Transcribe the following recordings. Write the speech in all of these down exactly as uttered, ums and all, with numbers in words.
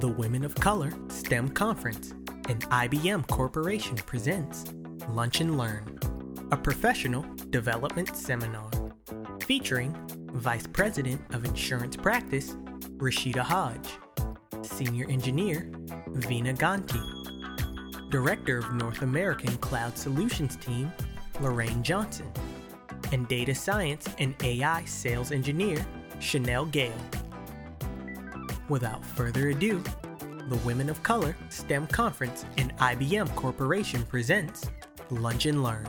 The Women of Color STEM Conference and I B M Corporation presents Lunch and Learn, a professional development seminar featuring Vice President of Insurance Practice, Rashida Hodge, Senior Engineer, Veena Ganti, Director of North American Cloud Solutions Team, Lorraine Johnson, and Data Science and A I Sales Engineer, Chanel Gale. Without further ado, the Women of Color STEM Conference and I B M Corporation presents Lunch and Learn.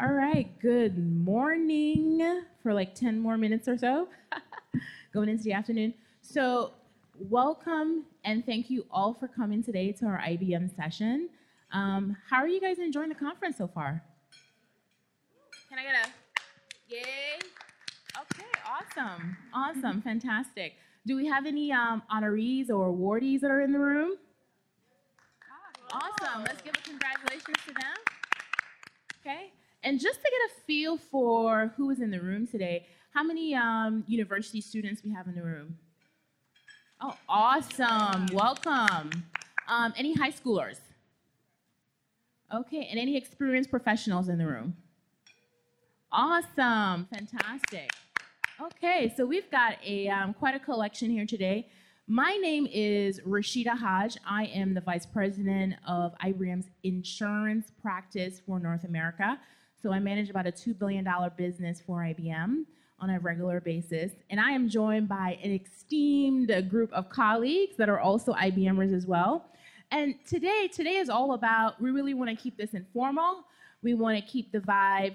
All right, good morning for like ten more minutes or so, going into the afternoon. So welcome and thank you all for coming today to our I B M session. Um, how are you guys enjoying the conference so far? Can I get a yay? Okay, awesome, awesome, fantastic. Do we have any um, honorees or awardees that are in the room? Awesome, let's give a congratulations to them. Okay, and just to get a feel for who is in the room today, how many um, university students we have in the room? Oh, awesome, welcome. Um, any high schoolers? Okay, and any experienced professionals in the room? Awesome, fantastic. Okay, so we've got a um, quite a collection here today. My name is Rashida Hodge. I am the Vice President of I B M's Insurance Practice for North America. So I manage about a two billion dollars business for I B M on a regular basis. And I am joined by an esteemed group of colleagues that are also IBMers as well. And today, today is all about, we really want to keep this informal, we want to keep the vibe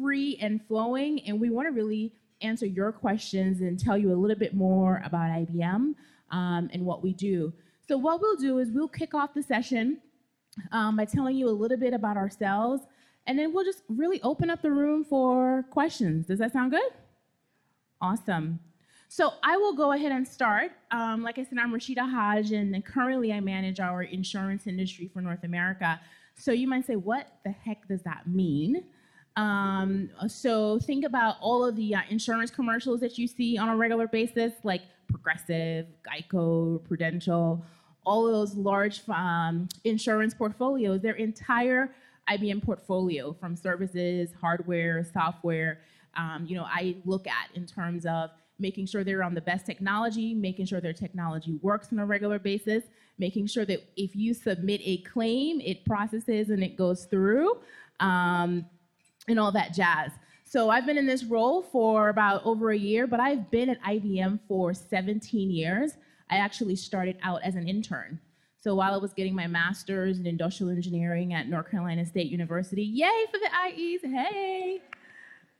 free and flowing, and we want to really answer your questions and tell you a little bit more about I B M um, and what we do. So what we'll do is we'll kick off the session um, by telling you a little bit about ourselves, and then we'll just really open up the room for questions. Does that sound good? Awesome. So I will go ahead and start. Um, like I said, I'm Rashida Hodge, and currently I manage our insurance industry for North America. So you might say, what the heck does that mean? Um, so think about all of the uh, insurance commercials that you see on a regular basis, like Progressive, Geico, Prudential, all of those large um, insurance portfolios, their entire I B M portfolio from services, hardware, software, um, you know, I look at in terms of making sure they're on the best technology, making sure their technology works on a regular basis, making sure that if you submit a claim, it processes and it goes through, um, and all that jazz. So I've been in this role for about over a year, but I've been at I B M for seventeen years. I actually started out as an intern. So while I was getting my master's in industrial engineering at North Carolina State University, yay for the I Es, hey!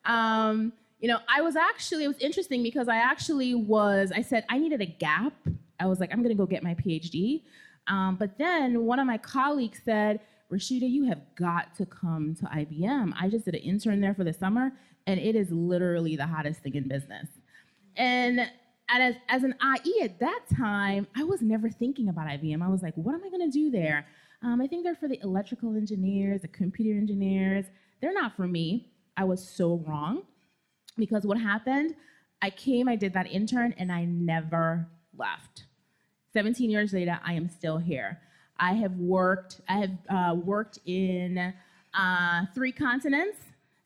Um, You know, I was actually, it was interesting because I actually was, I said, I needed a gap. I was like, I'm going to go get my PhD. Um, but then one of my colleagues said, Rashida, you have got to come to I B M. I just did an intern there for the summer, and it is literally the hottest thing in business. And as, as an I E at that time, I was never thinking about I B M. I was like, what am I going to do there? Um, I think they're for the electrical engineers, the computer engineers. They're not for me. I was so wrong. Because what happened, I came, I did that intern, and I never left. seventeen years later, I am still here. I have worked, I have uh, worked in uh, three continents,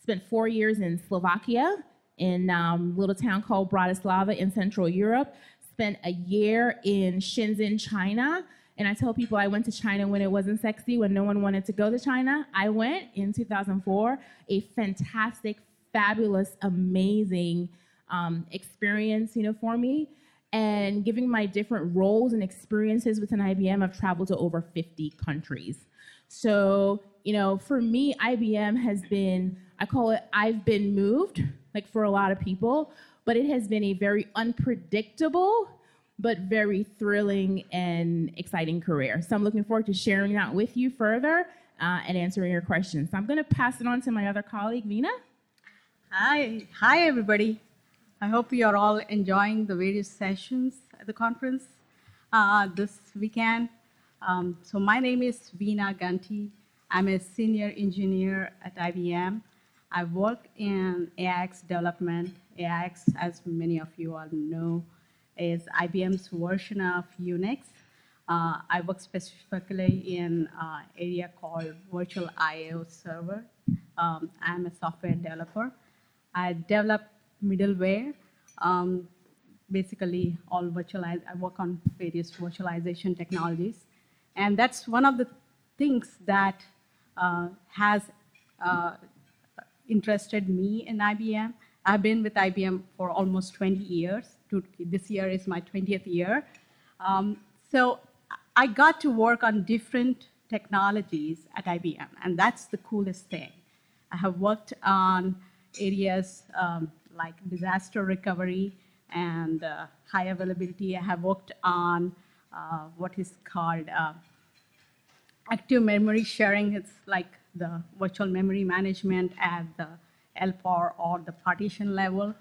spent four years in Slovakia, in um, a little town called Bratislava in Central Europe, spent a year in Shenzhen, China, and I tell people I went to China when it wasn't sexy, when no one wanted to go to China. I went in two thousand four, a fantastic fabulous, amazing um, experience, you know, for me. And giving my different roles and experiences within I B M, I've traveled to over fifty countries. So, you know, for me, I B M has been, I call it, I've been moved, like for a lot of people, but it has been a very unpredictable, but very thrilling and exciting career. So I'm looking forward to sharing that with you further uh, and answering your questions. So I'm going to pass it on to my other colleague, Veena. Hi, hi everybody. I hope you are all enjoying the various sessions at the conference uh, this weekend. Um, so my name is Veena Ganti. I'm a senior engineer at I B M. I work in A I X development. A I X, as many of you all know, is I B M's version of Unix. Uh, I work specifically in an uh, area called virtual I O server. Um, I'm a software developer. I develop middleware, um, basically all virtualized. I work on various virtualization technologies. And that's one of the things that uh, has uh, interested me in I B M. I've been with I B M for almost twenty years. This year is my twentieth year. Um, so I got to work on different technologies at I B M, and that's the coolest thing. I have worked on areas um, like disaster recovery and uh, high availability. I have worked on uh, what is called uh, active memory sharing. It's like the virtual memory management at the L P A R or the partition level.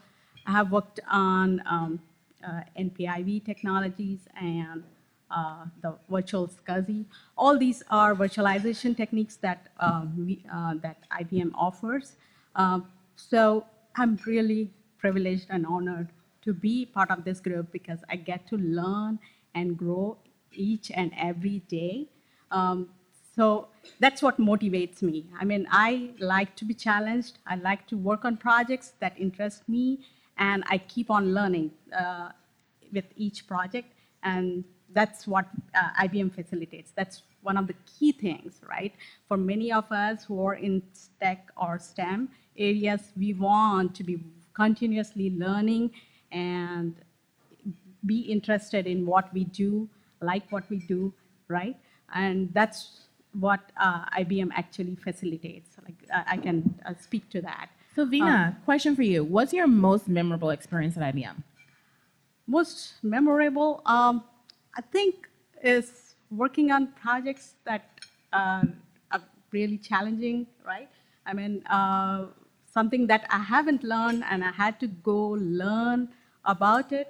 I have worked on um, uh, N P I V technologies and uh, the virtual S C S I. All these are virtualization techniques that uh, we, uh, that I B M offers. Uh, so I'm really privileged and honored to be part of this group because I get to learn and grow each and every day. Um, so that's what motivates me. I mean, I like to be challenged. I like to work on projects that interest me. And I keep on learning uh, with each project, and that's what uh, I B M facilitates. That's one of the key things, right? For many of us who are in tech or STEM areas, we want to be continuously learning and be interested in what we do, like what we do, right? And that's what uh, I B M actually facilitates. Like uh, I can uh, speak to that. So, Veena, um, question for you. What's your most memorable experience at I B M? Most memorable, um, I think, is working on projects that uh, are really challenging, right? I mean, uh, something that I haven't learned, and I had to go learn about it,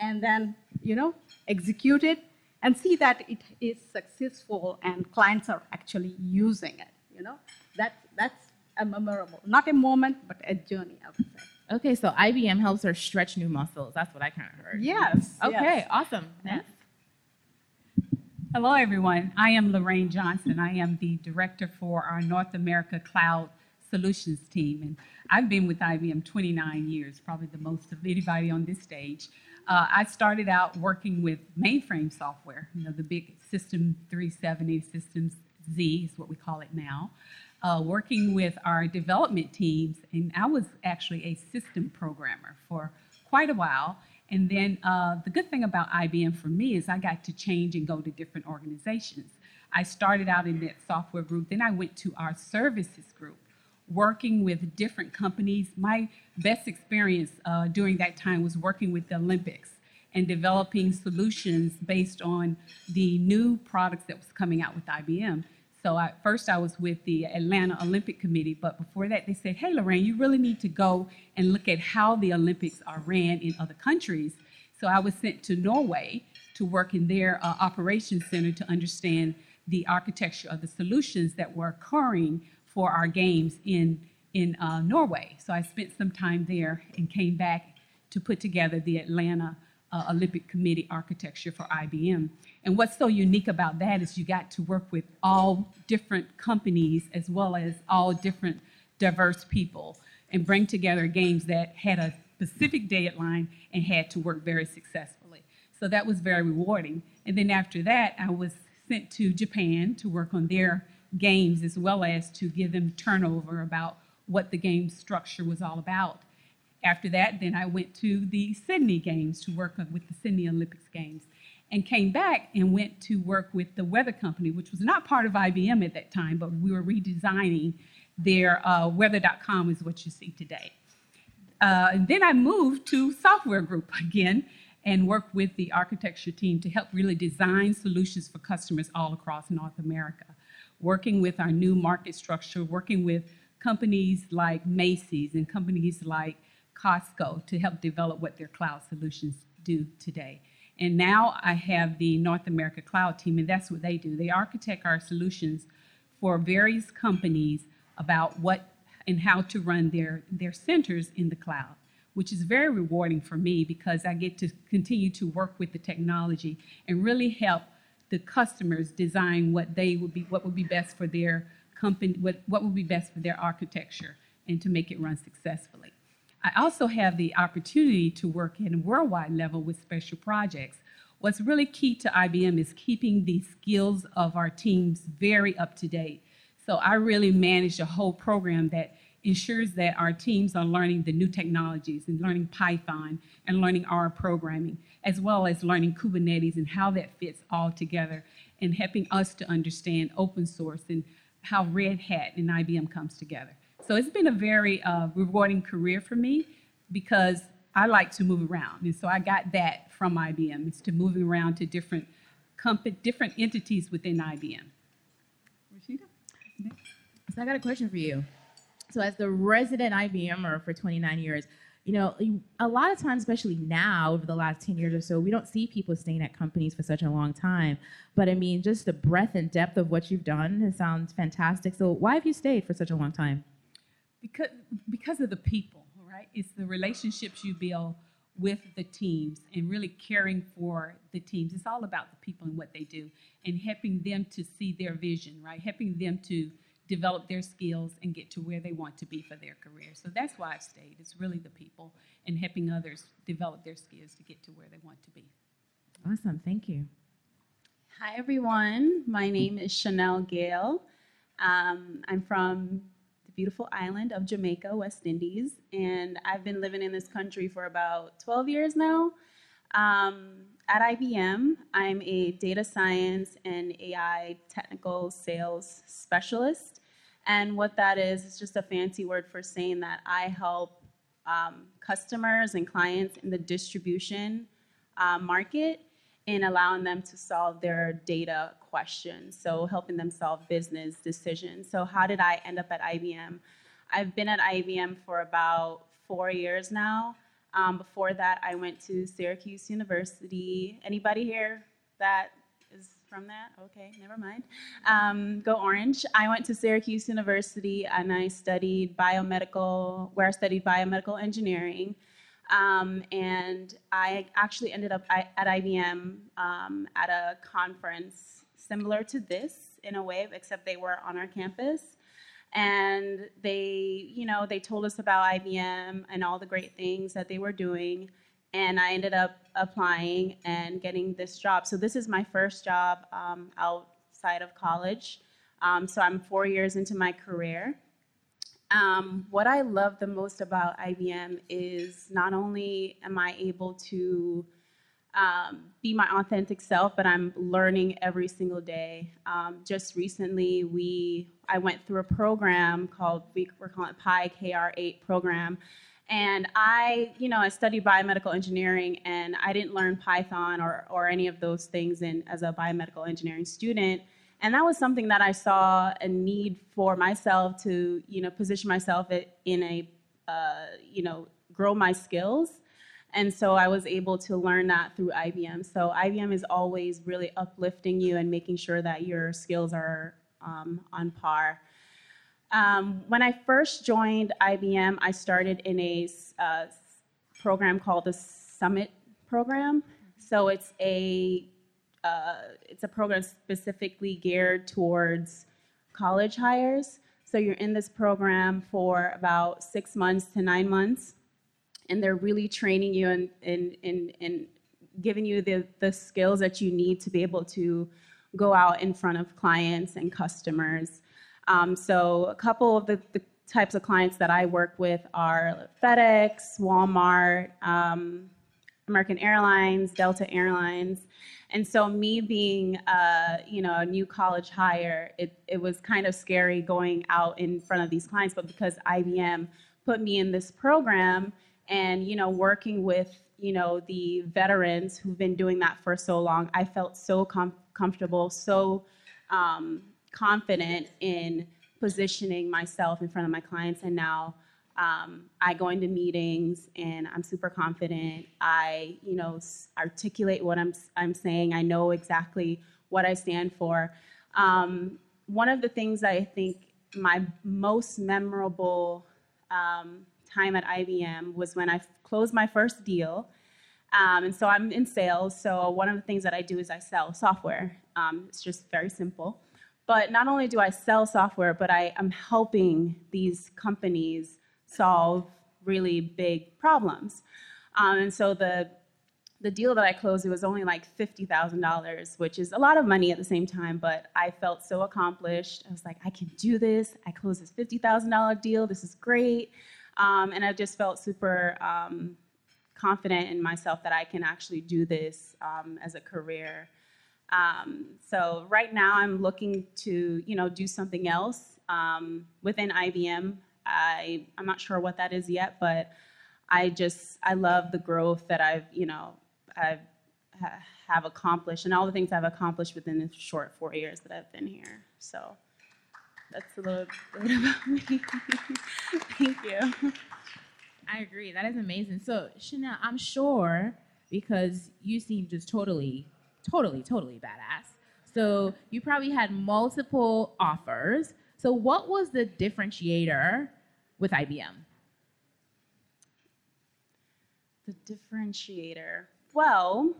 and then, you know, execute it, and see that it is successful, and clients are actually using it, you know? That, that's a memorable, not a moment, but a journey, I would say. Okay, so I B M helps her stretch new muscles. That's what I kind of heard. Yes. Okay, yes. Awesome. Next. Hello, everyone. I am Lorraine Johnson. I am the director for our North America Cloud Solutions team. And I've been with I B M twenty-nine years, probably the most of anybody on this stage. Uh, I started out working with mainframe software, you know, the big System three seventy, Systems Z is what we call it now. Uh, working with our development teams, and I was actually a system programmer for quite a while. And then uh, the good thing about I B M for me is I got to change and go to different organizations. I started out in that software group, then I went to our services group, working with different companies. My best experience uh, during that time was working with the Olympics and developing solutions based on the new products that was coming out with I B M. So I, first I was with the Atlanta Olympic Committee, but before that they said, hey, Lorraine, you really need to go and look at how the Olympics are ran in other countries. So I was sent to Norway to work in their uh, operations center to understand the architecture of the solutions that were occurring for our games in, in uh, Norway. So I spent some time there and came back to put together the Atlanta Uh, Olympic Committee architecture for I B M. And what's so unique about that is you got to work with all different companies as well as all different diverse people and bring together games that had a specific deadline and had to work very successfully. So that was very rewarding. And then after that, I was sent to Japan to work on their games as well as to give them turnover about what the game structure was all about. After that, then I went to the Sydney Games to work with the Sydney Olympics Games and came back and went to work with the Weather Company, which was not part of I B M at that time, but we were redesigning their uh, weather dot com is what you see today. Uh, and then I moved to Software Group again and worked with the architecture team to help really design solutions for customers all across North America, working with our new market structure, working with companies like Macy's and companies like Costco to help develop what their cloud solutions do today. And now I have the North America Cloud team, and that's what they do. They architect our solutions for various companies about what and how to run their, their centers in the cloud, which is very rewarding for me because I get to continue to work with the technology and really help the customers design what they would be, what would be best for their company, what, what would be best for their architecture and to make it run successfully. I also have the opportunity to work at a worldwide level with special projects. What's really key to I B M is keeping the skills of our teams very up to date. So I really manage a whole program that ensures that our teams are learning the new technologies and learning Python and learning R programming, as well as learning Kubernetes and how that fits all together and helping us to understand open source and how Red Hat and I B M comes together. So it's been a very uh, rewarding career for me because I like to move around. And so I got that from I B M. It's to moving around to different comp- different entities within I B M. Rashida? So I got a question for you. So as the resident IBMer for twenty-nine years, you know, a lot of times, especially now, over the last ten years or so, we don't see people staying at companies for such a long time. But I mean, just the breadth and depth of what you've done, it sounds fantastic. So why have you stayed for such a long time? Because because of the people, right? It's the relationships you build with the teams and really caring for the teams. It's all about the people and what they do and helping them to see their vision, right? Helping them to develop their skills and get to where they want to be for their career. So that's why I've stayed. It's really the people and helping others develop their skills to get to where they want to be. Awesome. Thank you. Hi, everyone. My name is Chanel Gale. Um, I'm from beautiful island of Jamaica, West Indies, and I've been living in this country for about twelve years now. Um, at I B M, I'm a data science and A I technical sales specialist, and what that is is just a fancy word for saying that I help um, customers and clients in the distribution uh, market in allowing them to solve their data questions, so helping them solve business decisions. So how did I end up at I B M? I've been at I B M for about four years now. Um, before that, I went to Syracuse University. Anybody here that is from that? Okay, never mind. Um, go Orange. I went to Syracuse University, and I studied biomedical, where I studied biomedical engineering. Um, and I actually ended up at I B M um, at a conference similar to this in a way, except they were on our campus. And they, you know, they told us about I B M and all the great things that they were doing. And I ended up applying and getting this job. So this is my first job um, outside of college. Um, so I'm four years into my career. Um, what I love the most about I B M is not only am I able to um, be my authentic self, but I'm learning every single day. Um, just recently, we I went through a program called, we, we're calling it P I K R eight program. And I, you know, I studied biomedical engineering, and I didn't learn Python or, or any of those things in, as a biomedical engineering student. And that was something that I saw a need for myself to, you know, position myself in a, uh, you know, grow my skills. And so I was able to learn that through I B M. So I B M is always really uplifting you and making sure that your skills are um, on par. Um, when I first joined I B M, I started in a uh, program called the Summit Program. So it's a Uh, it's a program specifically geared towards college hires. So you're in this program for about six months to nine months, and they're really training you and and and, and giving you the, the skills that you need to be able to go out in front of clients and customers. Um, so a couple of the, the types of clients that I work with are FedEx, Walmart, um, American Airlines, Delta Airlines. And so me being, uh, you know, a new college hire, it, it was kind of scary going out in front of these clients. But because I B M put me in this program and, you know, working with, you know, the veterans who've been doing that for so long, I felt so com- comfortable, so um, confident in positioning myself in front of my clients. And now Um, I go into meetings and I'm super confident. I, you know, articulate what I'm I'm saying. I know exactly what I stand for. Um, one of the things that I think my most memorable um, time at I B M was when I closed my first deal. Um, and so I'm in sales, so one of the things that I do is I sell software. Um, it's just very simple. But not only do I sell software, but I am helping these companies solve really big problems. Um, and so the the deal that I closed, it was only like fifty thousand dollars, which is a lot of money at the same time, but I felt so accomplished. I was like, I can do this. I closed this fifty thousand dollars deal. This is great. Um, and I just felt super um, confident in myself that I can actually do this um, as a career. Um, so right now I'm looking to, you know, do something else um, within I B M. I, I'm not sure what that is yet, but I just, I love the growth that I've, you know, I ha- have accomplished and all the things I've accomplished within the short four years that I've been here. So that's a little bit about me. Thank you. I agree. That is amazing. So Chanel, I'm sure because you seem just totally, totally, totally badass. So you probably had multiple offers. So what was the differentiator with I B M? The differentiator. Well,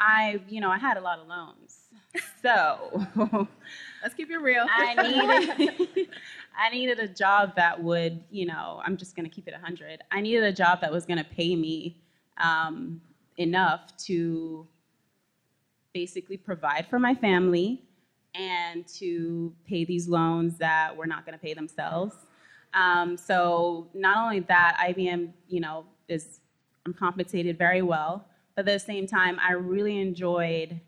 I, you know, I had a lot of loans. So let's keep it real. I needed I needed a job that would, you know, I'm just going to keep it one hundred. I needed a job that was going to pay me um, enough to basically provide for my family and to pay these loans that were not going to pay themselves. Um, so not only that, I B M, you know, is I'm compensated very well, but at the same time, I really enjoyed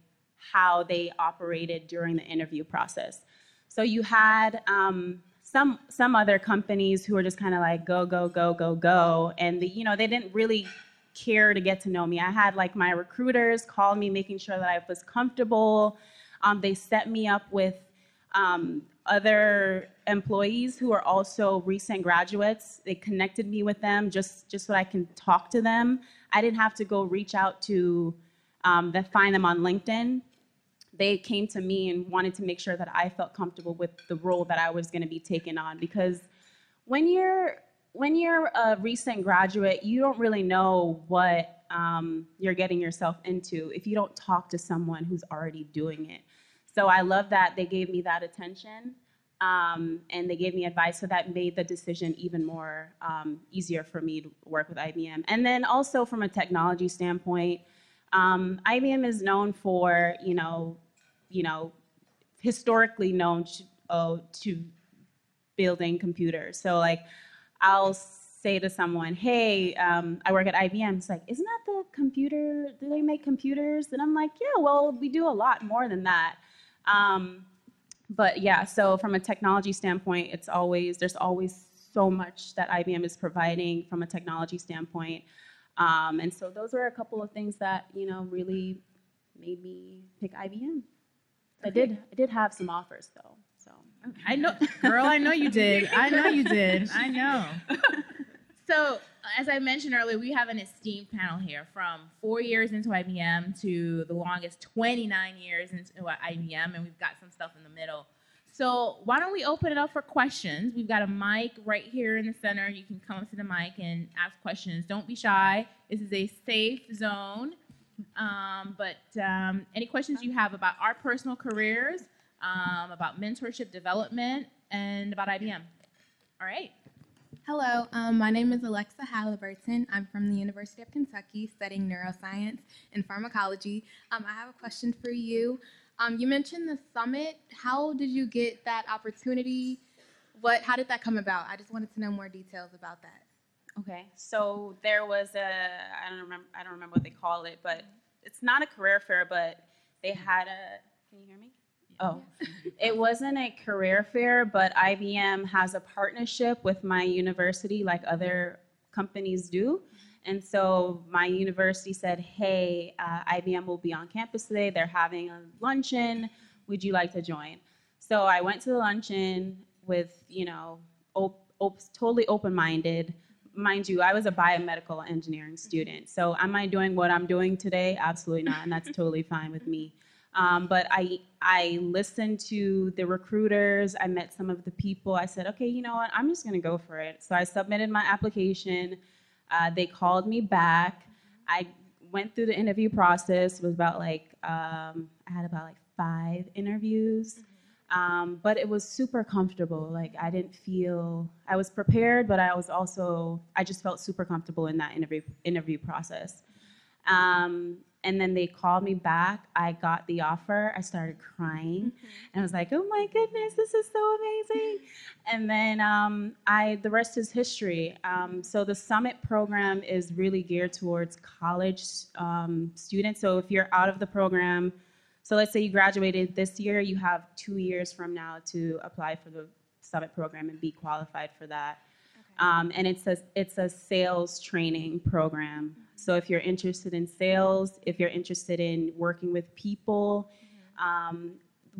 how they operated during the interview process. So you had um, some some other companies who were just kind of like go go go go go, and the, you know, they didn't really care to get to know me. I had like my recruiters call me, making sure that I was comfortable. Um, they set me up with um, other employees who are also recent graduates. They connected me with them just, just so I can talk to them. I didn't have to go reach out to um, the, find them on LinkedIn. They came to me and wanted to make sure that I felt comfortable with the role that I was going to be taking on. Because when you're when you're a recent graduate, you don't really know what um, you're getting yourself into if you don't talk to someone who's already doing it. So I love that they gave me that attention. Um, and they gave me advice, so that made the decision even more um, easier for me to work with I B M. And then also from a technology standpoint, um, I B M is known for, you know, you know, historically known to, oh, to building computers. So like, I'll say to someone, "Hey, um, I work at I B M." It's like, "Isn't that the computer? Do they make computers?" And I'm like, "Yeah, well, we do a lot more than that." Um, But yeah, so from a technology standpoint, it's always, there's always so much that I B M is providing from a technology standpoint. Um, and so those were a couple of things that, you know, really made me pick I B M. Okay. I did, I did have some offers though, so. Okay. I know, girl, I know you did. I know you did, I know. So as I mentioned earlier, we have an esteemed panel here from four years into I B M to the longest twenty-nine years into I B M, and we've got some stuff in the middle. So why don't we open it up for questions? We've got a mic right here in the center. You can come up to the mic and ask questions. Don't be shy. This is a safe zone. Um, but um, any questions you have about our personal careers, um, about mentorship development, and about I B M? All right. Hello, um, my name is Alexa Halliburton. I'm from the University of Kentucky studying neuroscience and pharmacology. Um, I have a question for you. Um, you mentioned the summit. How did you get that opportunity? What? How did that come about? I just wanted to know more details about that. Okay, so there was a, I don't remember, I don't remember what they call it, but it's not a career fair, but they had a, can you hear me? Oh, it wasn't a career fair, but I B M has a partnership with my university like other companies do. And so my university said, hey, uh, I B M will be on campus today. They're having a luncheon. Would you like to join? So I went to the luncheon with, you know, op- op- totally open-minded. Mind you, I was a biomedical engineering student. So am I doing what I'm doing today? Absolutely not. And that's totally fine with me. Um, but I I listened to the recruiters. I met some of the people. I said, okay, you know what? I'm just going to go for it. So I submitted my application. Uh, they called me back. I went through the interview process. Was about like um, I had about like five interviews. Mm-hmm. Um, but it was super comfortable. Like I didn't feel I was prepared, but I was also I just felt super comfortable in that interview interview process. Um, and then they called me back. I got the offer. I started crying, mm-hmm. and I was like, "Oh my goodness, this is so amazing!" And then um, I the rest is history. Um, so the Summit Program is really geared towards college um, students. So if you're out of the program. So let's say you graduated this year, you have two years from now to apply for the Summit Program and be qualified for that. Okay. Um, and it's a, it's a sales training program. Mm-hmm. So if you're interested in sales, if you're interested in working with people, mm-hmm. um,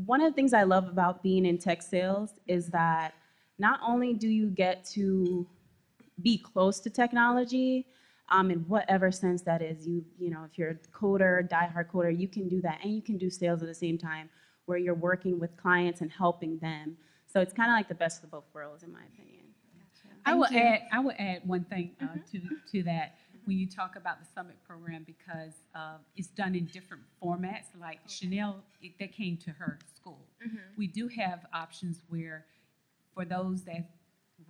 one of the things I love about being in tech sales is that not only do you get to be close to technology, Um, in whatever sense that is, you you know, if you're a coder, diehard coder, you can do that, and you can do sales at the same time, where you're working with clients and helping them. So it's kind of like the best of both worlds, in my opinion. Gotcha. I will add I will add one thing uh, mm-hmm. to to that mm-hmm. when you talk about the Summit Program, because uh, it's done in different formats. Like okay. Chanel, it, that came to her school. Mm-hmm. We do have options where, for those that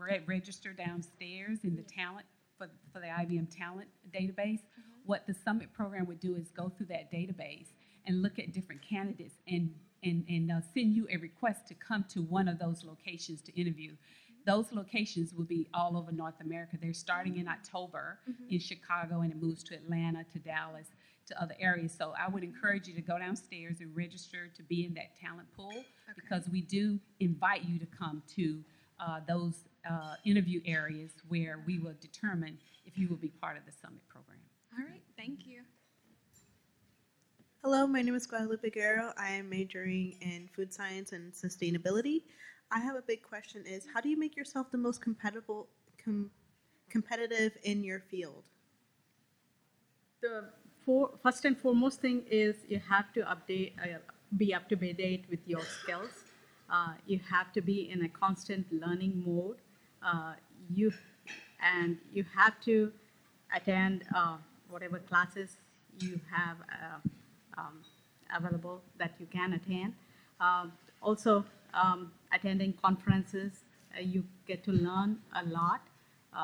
re- register downstairs in the talent. For, for the I B M talent database, mm-hmm. what the Summit Program would do is go through that database and look at different candidates and and, and uh, send you a request to come to one of those locations to interview. Mm-hmm. Those locations will be all over North America. They're starting in October mm-hmm. in Chicago, and it moves to Atlanta, to Dallas, to other areas. So I would encourage you to go downstairs and register to be in that talent pool okay. because we do invite you to come to uh, those Uh, interview areas where we will determine if you will be part of the Summit Program. All right, thank you. Hello, my name is Guadalupe Guerrero. I am majoring in food science and sustainability. I have a big question is, how do you make yourself the most compatible, com- competitive in your field? The for, first and foremost thing is you have to update, uh, be up to date with your skills. Uh, you have to be in a constant learning mode. Uh, you and you have to attend uh, whatever classes you have uh, um, available that you can attend. Uh, also, um, attending conferences, uh, you get to learn a lot. Uh,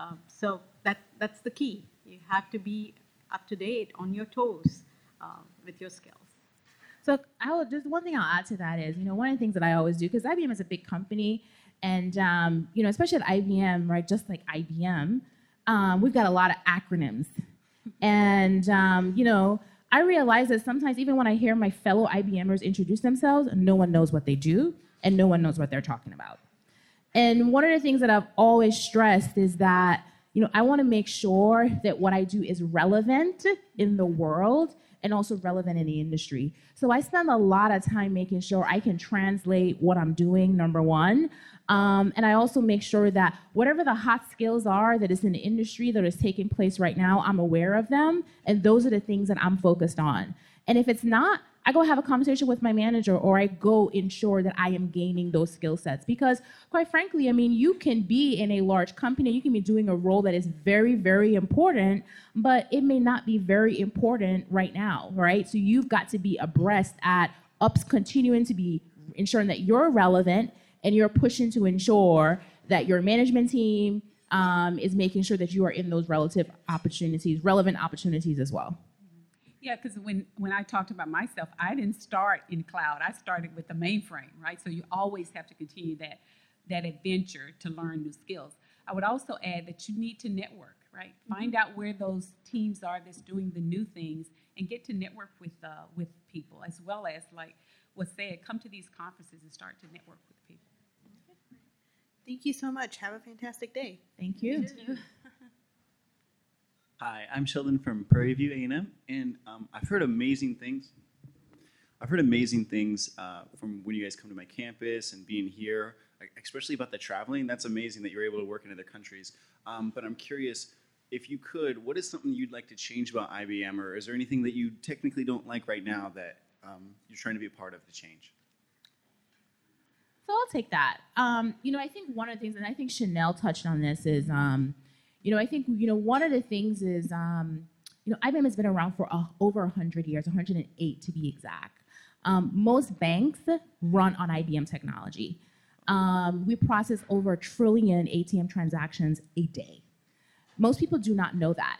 uh, so that that's the key. You have to be up to date on your toes uh, with your skills. So I will just one thing I'll add to that is, you know, one of the things that I always do, because I B M is a big company, and, um, you know, especially at I B M, right, just like I B M, um, we've got a lot of acronyms. And, um, you know, I realize that sometimes even when I hear my fellow IBMers introduce themselves, no one knows what they do, and no one knows what they're talking about. And one of the things that I've always stressed is that, you know, I want to make sure that what I do is relevant in the world, and also relevant in the industry. So I spend a lot of time making sure I can translate what I'm doing, number one. Um, and I also make sure that whatever the hot skills are that is in the industry that is taking place right now, I'm aware of them, and those are the things that I'm focused on. And if it's not, I go have a conversation with my manager, or I go ensure that I am gaining those skill sets. Because quite frankly, I mean, you can be in a large company, you can be doing a role that is very, very important, but it may not be very important right now, right? So you've got to be abreast at ups, continuing to be ensuring that you're relevant, and you're pushing to ensure that your management team um, is making sure that you are in those relative opportunities, relevant opportunities as well. Yeah, because when, when I talked about myself, I didn't start in cloud. I started with the mainframe, right? So you always have to continue that that adventure to learn new skills. I would also add that you need to network, right? Mm-hmm. Find out where those teams are that's doing the new things, and get to network with uh, with people, as well as, like was said, come to these conferences and start to network with people. Thank you so much. Have a fantastic day. Thank you. You too. Hi, I'm Sheldon from Prairie View A and M, and um, I've heard amazing things. I've heard amazing things uh, from when you guys come to my campus and being here, especially about the traveling. That's amazing that you're able to work in other countries. Um, but I'm curious, if you could, what is something you'd like to change about I B M, or is there anything that you technically don't like right now that um, you're trying to be part of the change. So I'll take that. Um, you know, I think one of the things, and I think Chanel touched on this, is, um, you know, I think, you know, one of the things is, um, you know, I B M has been around for uh, over one hundred years, one hundred eight to be exact. Um, most banks run on I B M technology. Um, we process over a trillion A T M transactions a day. Most people do not know that.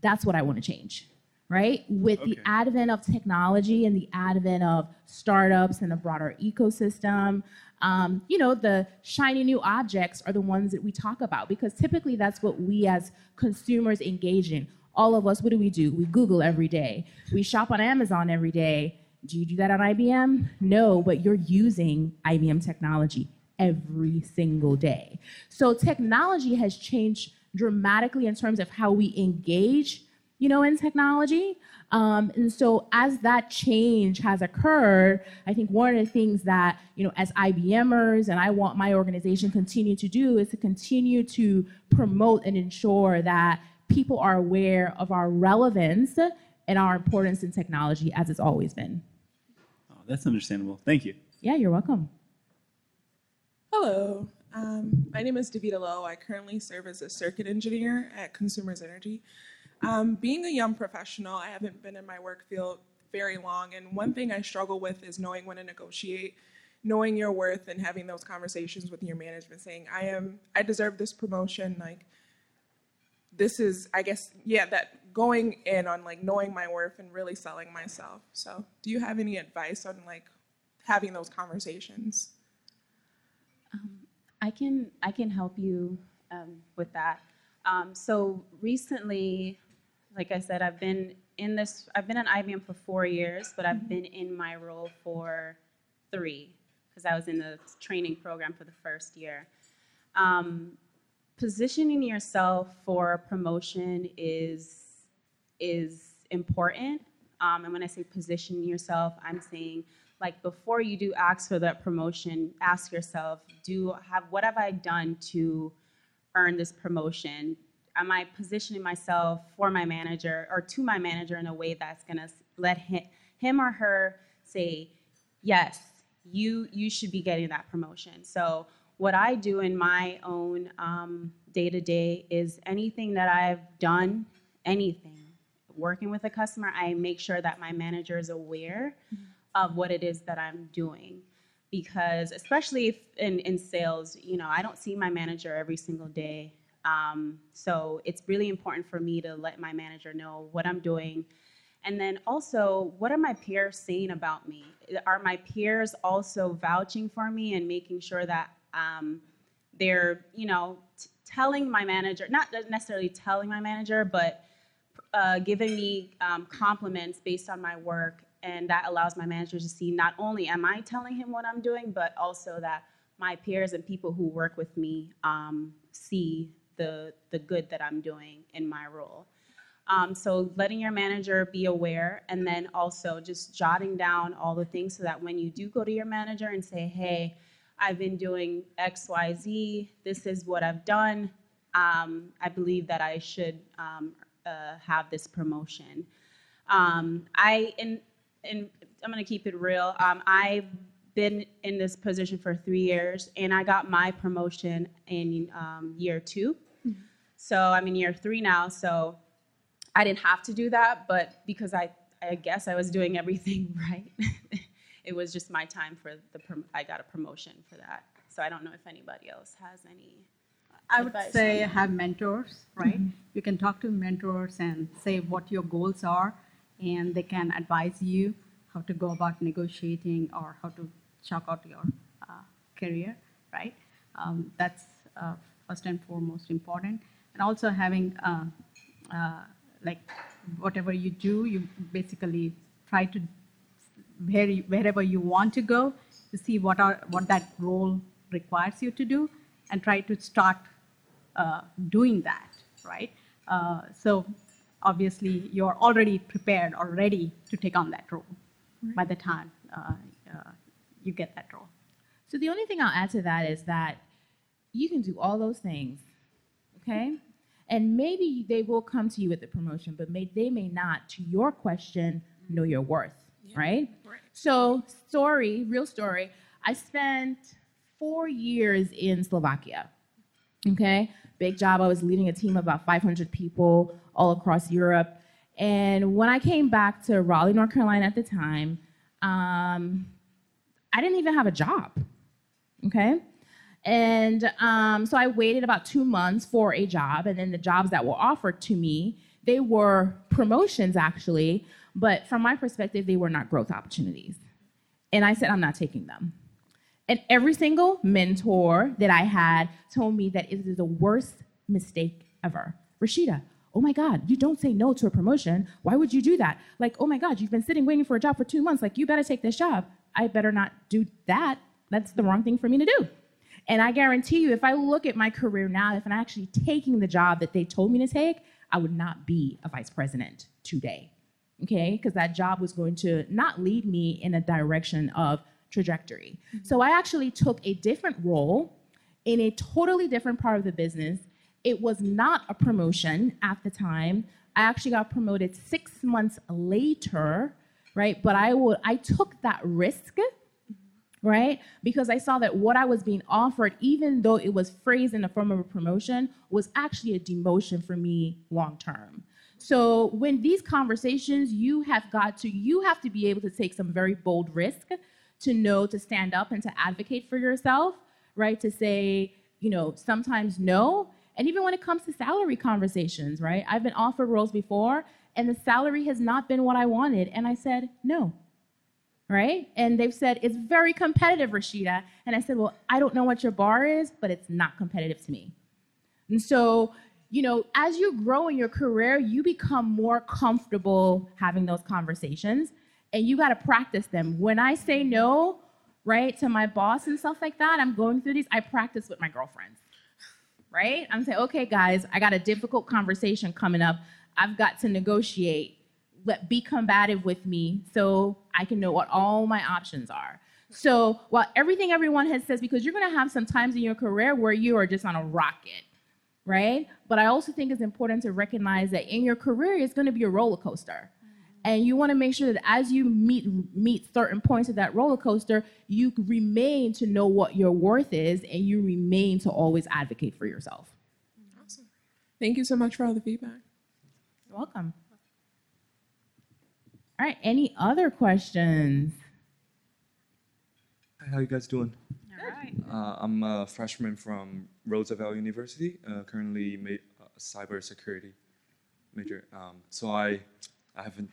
That's what I want to change, right? With okay. the advent of technology and the advent of startups and a broader ecosystem, um, you know, the shiny new objects are the ones that we talk about, because typically that's what we as consumers engage in. All of us, what do we do? We Google every day. We shop on Amazon every day. Do you do that on I B M? No, but you're using I B M technology every single day. So technology has changed dramatically in terms of how we engage, you know, in technology. Um, and so as that change has occurred, I think one of the things that, you know, as IBMers, and I want my organization continue to do, is to continue to promote and ensure that people are aware of our relevance and our importance in technology as it's always been. Oh, that's understandable. Thank you. Yeah, you're welcome. Hello. Um, my name is Davita Lowe. I currently serve as a circuit engineer at Consumers Energy. Um, being a young professional, I haven't been in my work field very long, and one thing I struggle with is knowing when to negotiate, knowing your worth, and having those conversations with your management, saying, I am, I deserve this promotion, like, this is, I guess, yeah, that going in on, like, knowing my worth and really selling myself. So do you have any advice on, like, having those conversations? Um. I can I can help you um, with that. Um, so recently, like I said, I've been in this. I've been at I B M for four years, but I've been in my role for three because I was in the training program for the first year. Um, positioning yourself for promotion is is important. Um, and when I say position yourself, I'm saying, like, before you do ask for that promotion, ask yourself, do have what have I done to earn this promotion? Am I positioning myself for my manager or to my manager in a way that's gonna let him, him or her say, yes, you you should be getting that promotion? So what I do in my own um, day-to-day is anything that I've done, anything, working with a customer, I make sure that my manager is aware mm-hmm. of what it is that I'm doing. Because especially if in, in sales, you know, I don't see my manager every single day. Um, so it's really important for me to let my manager know what I'm doing. And then also, what are my peers saying about me? Are my peers also vouching for me and making sure that um, they're, you know, t- telling my manager, not necessarily telling my manager, but uh, giving me um, compliments based on my work. And that allows my manager to see not only am I telling him what I'm doing, but also that my peers and people who work with me um, see the the good that I'm doing in my role. Um, so letting your manager be aware, and then also just jotting down all the things so that when you do go to your manager and say, hey, I've been doing X, Y, Z, this is what I've done, um, I believe that I should um, uh, have this promotion. Um, I in And I'm going to keep it real. Um, I've been in this position for three years, and I got my promotion in um, year two. Mm-hmm. So I'm in year three now, so I didn't have to do that, but because I, I guess I was doing everything right, it was just my time for the prom- I got a promotion for that. So I don't know if anybody else has any I would advice say have mentors, right? Mm-hmm. You can talk to mentors and say what your goals are, and they can advise you how to go about negotiating or how to chalk out your uh, career, right? Um, that's uh, first and foremost important. And also having, uh, uh, like, whatever you do, you basically try to, where you, wherever you want to go, to see what are what that role requires you to do, and try to start uh, doing that, right? Uh, so. Obviously, you're already prepared or ready to take on that role right. by the time uh, uh, you get that role. So the only thing I'll add to that is that you can do all those things, okay? And maybe they will come to you with the promotion, but may, they may not, to your question, know your worth. yeah. right? right? So story, real story, I spent four years in Slovakia, okay? Big job, I was leading a team of about five hundred people all across Europe. And when I came back to Raleigh, North Carolina at the time, um, I didn't even have a job, okay? And um, so I waited about two months for a job, and then the jobs that were offered to me, they were promotions actually, but from my perspective, they were not growth opportunities. And I said, I'm not taking them. And every single mentor that I had told me that it is the worst mistake ever. Rashida, oh my God, you don't say no to a promotion. Why would you do that? Like, oh my God, you've been sitting waiting for a job for two months. Like, you better take this job. I better not do that. That's the wrong thing for me to do. And I guarantee you, if I look at my career now, if I'm actually taking the job that they told me to take, I would not be a vice president today, okay? Because that job was going to not lead me in a direction of trajectory. Mm-hmm. So I actually took a different role in a totally different part of the business. It was not a promotion at the time. I actually got promoted six months later, right? But I would, I took that risk, right? Because I saw that what I was being offered, even though it was phrased in the form of a promotion, was actually a demotion for me long-term. So when these conversations, you have got to, you have to be able to take some very bold risk to know, to stand up and to advocate for yourself, right? To say, you know, sometimes no. And even when it comes to salary conversations, right? I've been offered roles before and the salary has not been what I wanted. And I said, no. Right? And they've said, it's very competitive, Rashida. And I said, well, I don't know what your bar is, but it's not competitive to me. And so, you know, as you grow in your career, you become more comfortable having those conversations, and you got to practice them. When I say no, right, to my boss and stuff like that, I'm going through these, I practice with my girlfriends, right? I'm saying, okay, guys, I got a difficult conversation coming up. I've got to negotiate. Let be combative with me so I can know what all my options are. So while everything everyone has says, because you're going to have some times in your career where you are just on a rocket, right? But I also think it's important to recognize that in your career, it's going to be a roller coaster. Mm-hmm. And you want to make sure that as you meet meet certain points of that roller coaster, you remain to know what your worth is, and you remain to always advocate for yourself. Awesome. Thank you so much for all the feedback. You're welcome. All right, any other questions? Hi, how you guys doing? All right. Uh, I'm a freshman from Roosevelt University, uh, currently ma- uh, cybersecurity major. Um, so I, I haven't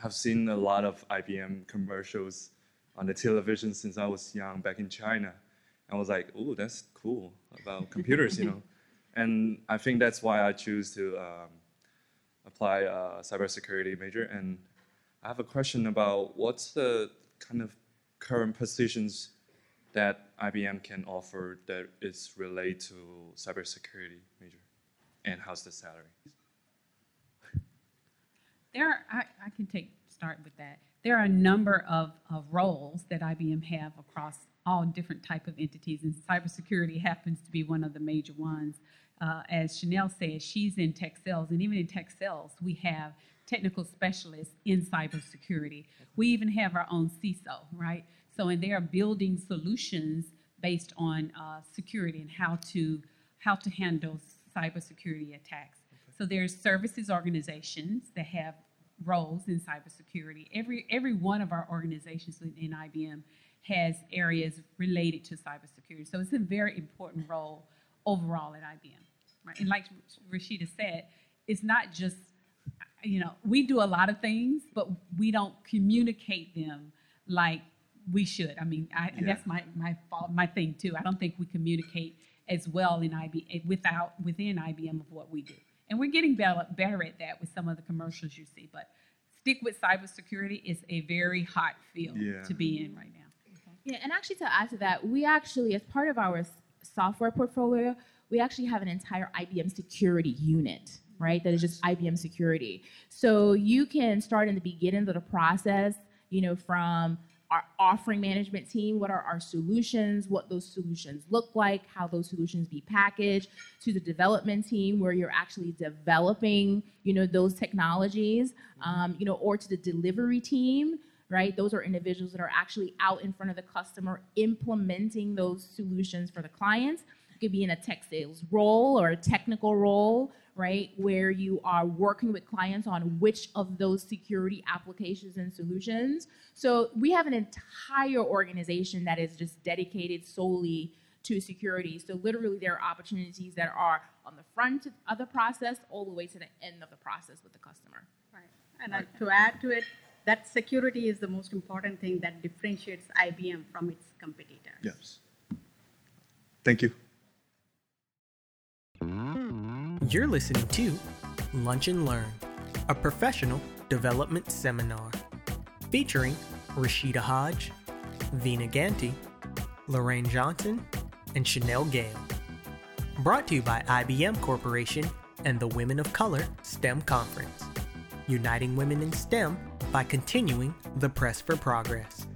have seen a lot of I B M commercials on the television since I was young back in China. I was like, oh, that's cool about computers, you know. And I think that's why I choose to um, apply a cybersecurity major. And I have a question about what's the kind of current positions that I B M can offer that is related to cybersecurity major, and how's the salary? There, are, I, I can take start with that. There are a number of, of roles that I B M have across all different type of entities, and cybersecurity happens to be one of the major ones. Uh, as Chanel said, she's in tech sales, and even in tech sales, we have technical specialists in cybersecurity. We even have our own C I S O, right? So, and they are building solutions based on uh, security and how to how to handle cybersecurity attacks. Okay. So there's services organizations that have roles in cybersecurity. Every every one of our organizations in I B M has areas related to cybersecurity. So it's a very important role overall at I B M, right? And like Rashida said, it's not just, you know, we do a lot of things, but we don't communicate them like we should. I mean, I, yeah. that's my my fault, my thing too. I don't think we communicate as well in I B M without within I B M of what we do, and we're getting better, better at that with some of the commercials you see. But stick with cybersecurity; it's a very hot field yeah. to be in right now. Okay. Yeah, and actually to add to that, we actually, as part of our software portfolio, we actually have an entire I B M security unit. Right, that is just I B M security. So you can start in the beginning of the process, you know, from our offering management team, what are our solutions, what those solutions look like, how those solutions be packaged, to the development team where you're actually developing, you know, those technologies, um, you know, or to the delivery team, right? Those are individuals that are actually out in front of the customer implementing those solutions for the clients. It could be in a tech sales role or a technical role, right, where you are working with clients on which of those security applications and solutions. So we have an entire organization that is just dedicated solely to security. So literally there are opportunities that are on the front of the process all the way to the end of the process with the customer. Right. And right. to add to it, that security is the most important thing that differentiates I B M from its competitors. Yes. Thank you. You're listening to Lunch and Learn, a professional development seminar featuring Rashida Hodge, Veena Ganti, Lorraine Johnson, and Chanel Gale. Brought to you by I B M Corporation and the Women of Color STEM Conference, uniting women in STEM by continuing the press for progress.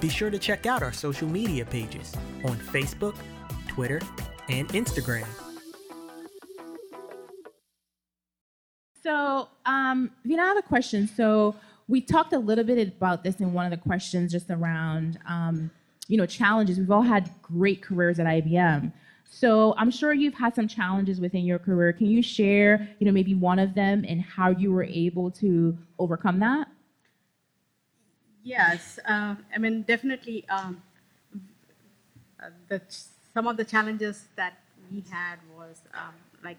Be sure to check out our social media pages on Facebook, Twitter, and Instagram. So, um, Veena, I have a question. So we talked a little bit about this in one of the questions just around, um, you know, challenges. We've all had great careers at I B M. So I'm sure you've had some challenges within your career. Can you share, you know, maybe one of them and how you were able to overcome that? Yes. Uh, I mean, definitely um, the, some of the challenges that we had was um, like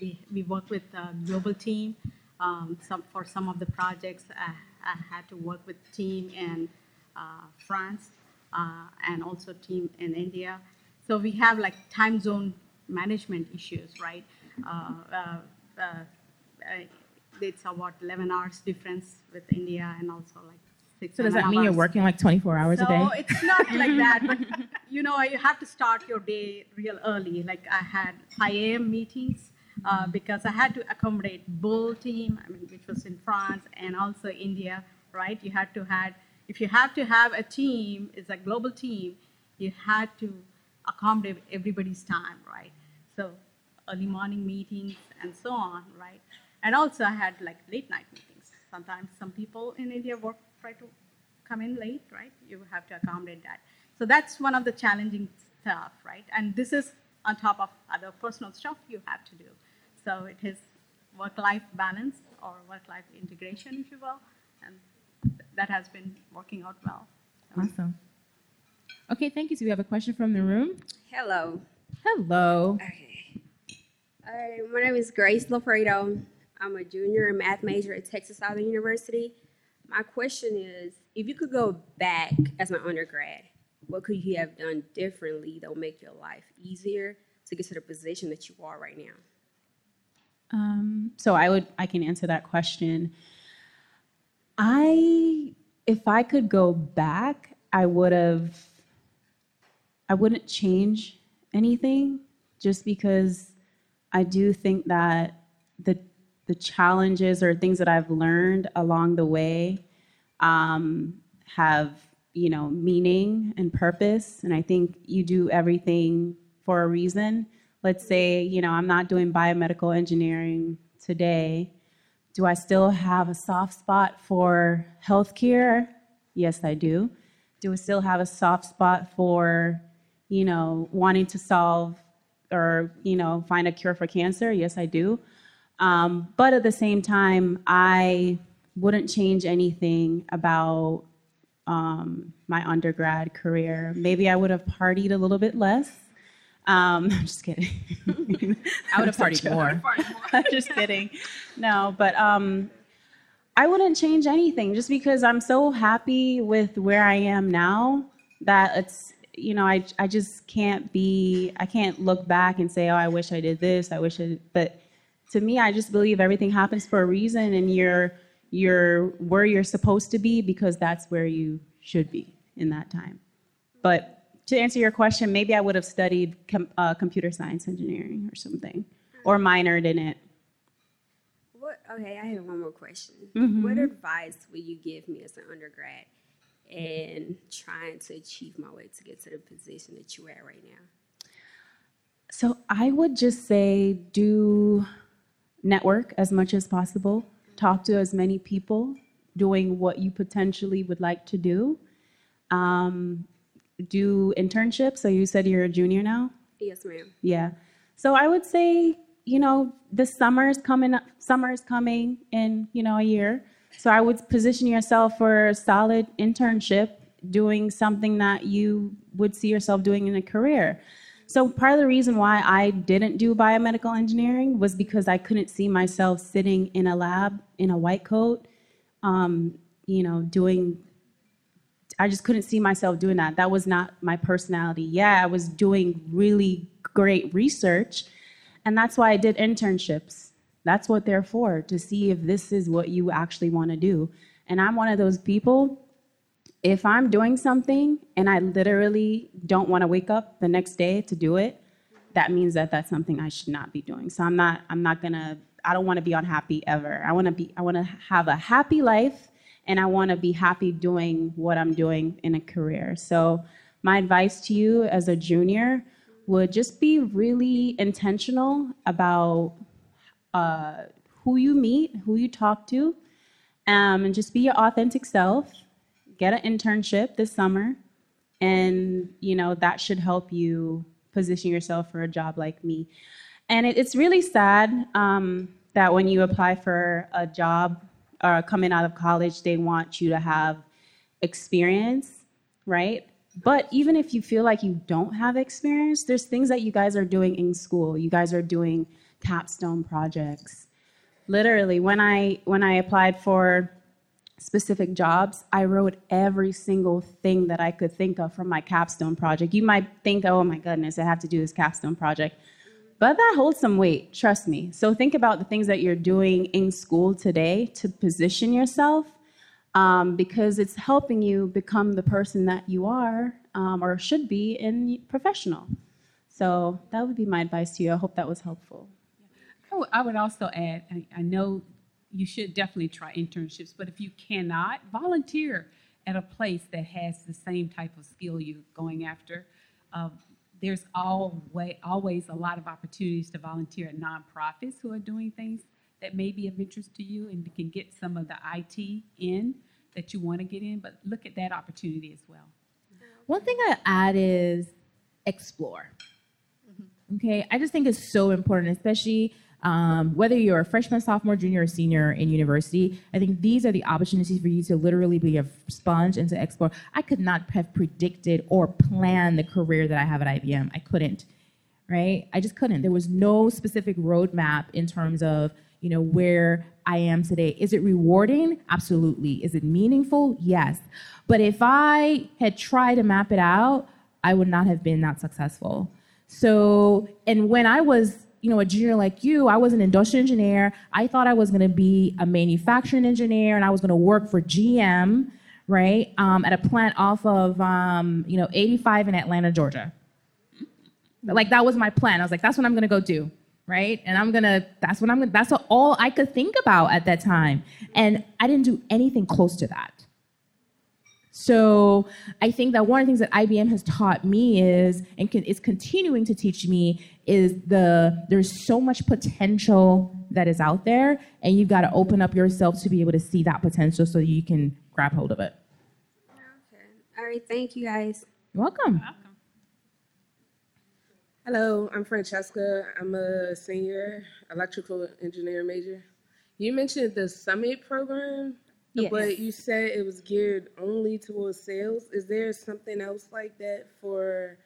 we, we worked with a global team. Um, some, for some of the projects, I, I had to work with team in uh, France uh, and also team in India. So we have like time zone management issues, right? Uh, uh, uh, it's about eleven hours difference with India and also like six. So does that mean hours. You're working like twenty-four hours so a day? So it's not like that, but you know, you have to start your day real early. Like I had five a.m. meetings uh, because I had to accommodate bull team, I mean, which was in France and also India, right? You had to have, if you have to have a team, it's a global team, you had to accommodate everybody's time, right? So early morning meetings and so on, right? And also I had like late night meetings. Sometimes some people in India work, try to come in late, right? You have to accommodate that. So that's one of the challenging stuff, right? And this is on top of other personal stuff you have to do. So it is work-life balance or work-life integration, if you will. And that has been working out well. Awesome. Okay, thank you. So we have a question from the room. Hello. Hello. Okay. Uh, my name is Grace Lofredo. I'm a junior and math major at Texas Southern University. My question is, if you could go back as an undergrad, what could you have done differently that would make your life easier to get to the position that you are right now? Um, so I would, I can answer that question. I, if I could go back, I would have. I wouldn't change anything just because I do think that the the challenges or things that I've learned along the way um, have, you know, meaning and purpose. And I think you do everything for a reason. Let's say, you know, I'm not doing biomedical engineering today. Do I still have a soft spot for healthcare? Yes, I do. Do I still have a soft spot for, you know, wanting to solve or, you know, find a cure for cancer? Yes, I do. Um, but at the same time, I wouldn't change anything about um, my undergrad career. Maybe I would have partied a little bit less. Um, I'm just kidding. I would have partied more. I'm just kidding. No, but um, I wouldn't change anything just because I'm so happy with where I am now that it's, you know, I I just can't be, I can't look back and say, oh, I wish I did this, I wish I did, but to me, I just believe everything happens for a reason and you're, you're where you're supposed to be because that's where you should be in that time. But to answer your question, maybe I would have studied com- uh, computer science engineering or something, or minored in it. What? Okay, I have one more question. Mm-hmm. What advice would you give me as an undergrad and trying to achieve my way to get to the position that you're at right now? So I would just say do network as much as possible. Talk to as many people doing what you potentially would like to do. Um, do internships. So you said you're a junior now? Yes, ma'am. Yeah. So I would say, you know, the summer's coming up, summer's coming in, you know, a year. So I would position yourself for a solid internship, doing something that you would see yourself doing in a career. So part of the reason why I didn't do biomedical engineering was because I couldn't see myself sitting in a lab in a white coat, um, you know, doing, I just couldn't see myself doing that. That was not my personality. Yeah, I was doing really great research, and that's why I did internships. That's what they're for, to see if this is what you actually want to do. And I'm one of those people, if I'm doing something and I literally don't want to wake up the next day to do it, that means that that's something I should not be doing. So I'm not, I'm not gonna, I don't want to be unhappy ever. I want to be, I want to have a happy life, and I want to be happy doing what I'm doing in a career. So my advice to you as a junior would just be really intentional about uh, who you meet, who you talk to, um, and just be your authentic self. Get an internship this summer, and you know that should help you position yourself for a job like me. And it, it's really sad um, that when you apply for a job or coming out of college, they want you to have experience, right? But even if you feel like you don't have experience, there's things that you guys are doing in school. You guys are doing capstone projects. Literally, when I when I applied for specific jobs, I wrote every single thing that I could think of from my capstone project. You might think, oh my goodness, I have to do this capstone project. But that holds some weight, trust me. So think about the things that you're doing in school today to position yourself, um, because it's helping you become the person that you are, um, or should be in professional. So that would be my advice to you. I hope that was helpful. I, w- I would also add, I, I know you should definitely try internships, but if you cannot, volunteer at a place that has the same type of skill you're going after. Uh, there's always, always a lot of opportunities to volunteer at nonprofits who are doing things that may be of interest to you, and you can get some of the I T in that you want to get in, but look at that opportunity as well. One thing I add is explore. Mm-hmm. Okay, I just think it's so important, especially Um, whether you're a freshman, sophomore, junior, or senior in university. I think these are the opportunities for you to literally be a sponge and to explore. I could not have predicted or planned the career that I have at I B M. I couldn't, right? I just couldn't. There was no specific roadmap in terms of, you know, where I am today. Is it rewarding? Absolutely. Is it meaningful? Yes. But if I had tried to map it out, I would not have been that successful. So, and when I was you know, a junior like you, I was an industrial engineer. I thought I was going to be a manufacturing engineer, and I was going to work for G M, right, um, at a plant off of, um, you know, eighty-five in Atlanta, Georgia. Like, that was my plan. I was like, that's what I'm going to go do, right? And I'm going to, that's what I'm going to, that's all I could think about at that time. And I didn't do anything close to that. So I think that one of the things that I B M has taught me is, and can, is continuing to teach me, is the there's so much potential that is out there, and you've got to open up yourself to be able to see that potential so you can grab hold of it. Okay. All right. Thank you, guys. You're welcome. You're welcome. Hello, I'm Francesca. I'm a senior electrical engineer major. You mentioned the Summit Program. Yes. But you said it was geared only towards sales. Is there something else like that for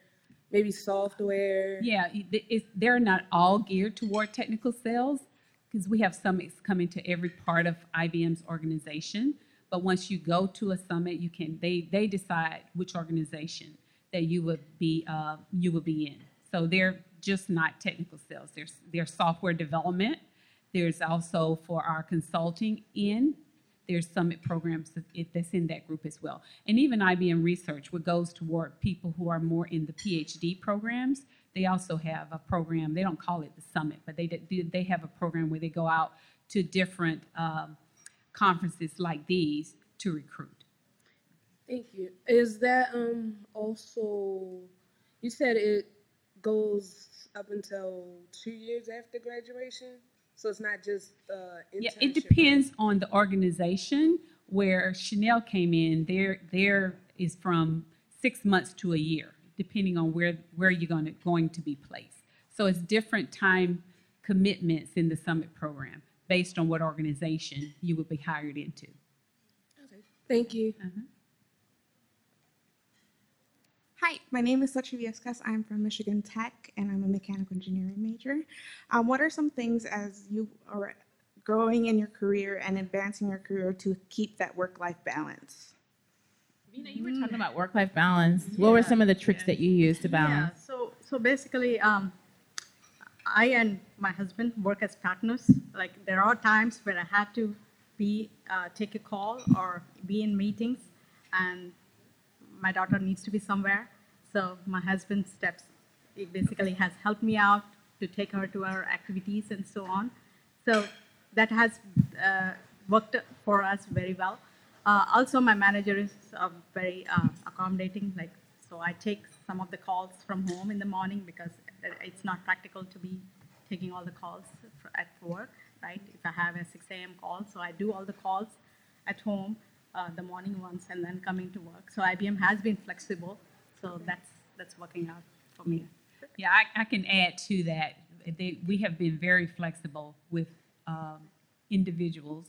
maybe software? Yeah, it's, they're not all geared toward technical sales, because we have summits coming to every part of I B M's organization. But once you go to a summit, you can they they decide which organization that you would be uh, you would be in. So they're just not technical sales. There's there's software development. There's also for our consulting in. There's summit programs that's in that group as well. And even I B M Research, which goes toward people who are more in the P H D programs, they also have a program. They don't call it the summit, but they they have a program where they go out to different um, conferences like these to recruit. Thank you. Is that um, also, you said it goes up until two years after graduation? So it's not just uh internship. Yeah, it depends on the organization where Chanel came in, there there is from six months to a year, depending on where, where you're going to, going to be placed. So it's different time commitments in the Summit program based on what organization you would be hired into. Okay, thank you. Uh-huh. Hi, my name is Lakshmi Vieskas. I'm from Michigan Tech, and I'm a mechanical engineering major. Um, what are some things as you are growing in your career and advancing your career to keep that work-life balance? Veena, you were talking about work-life balance. Yeah. What were some of the tricks yeah. that you used to balance? Yeah. So, so basically, um, I and my husband work as partners. Like, there are times when I had to be uh, take a call or be in meetings, and my daughter needs to be somewhere, so my husband steps, he basically has helped me out to take her to our activities and so on. So that has uh, worked for us very well. Uh, also, my manager is uh, very uh, accommodating, like, so I take some of the calls from home in the morning because it's not practical to be taking all the calls at work, right? If I have a six a.m. call, so I do all the calls at home. Uh, the morning ones, and then coming to work. So I B M has been flexible, so that's that's working out for me. Yeah, I, I can add to that. They, we have been very flexible with um, individuals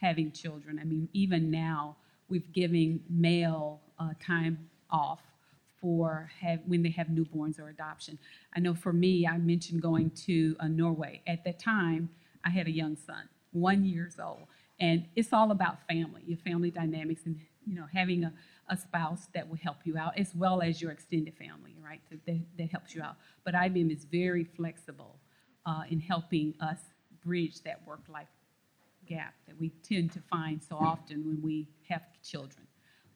having children. I mean, even now, we've given male uh, time off for have, when they have newborns or adoption. I know for me, I mentioned going to uh, Norway. At that time, I had a young son, one years old. And it's all about family, your family dynamics, and you know having a, a spouse that will help you out, as well as your extended family, right? So that, that helps you out. But I B M is very flexible uh, in helping us bridge that work-life gap that we tend to find so often when we have children.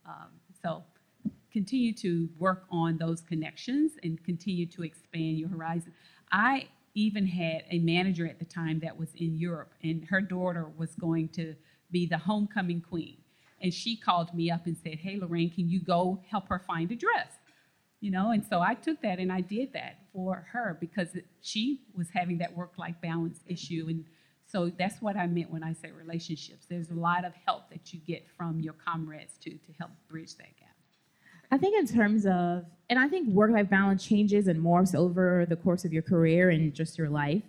Um, so continue to work on those connections and continue to expand your horizon. I even had a manager at the time that was in Europe, and her daughter was going to be the homecoming queen. And she called me up and said, hey, Lorraine, can you go help her find a dress? You know, and so I took that and I did that for her because she was having that work-life balance issue. And so that's what I meant when I say relationships. There's a lot of help that you get from your comrades too to help bridge that gap. I think in terms of, and I think work-life balance changes and morphs over the course of your career and just your life.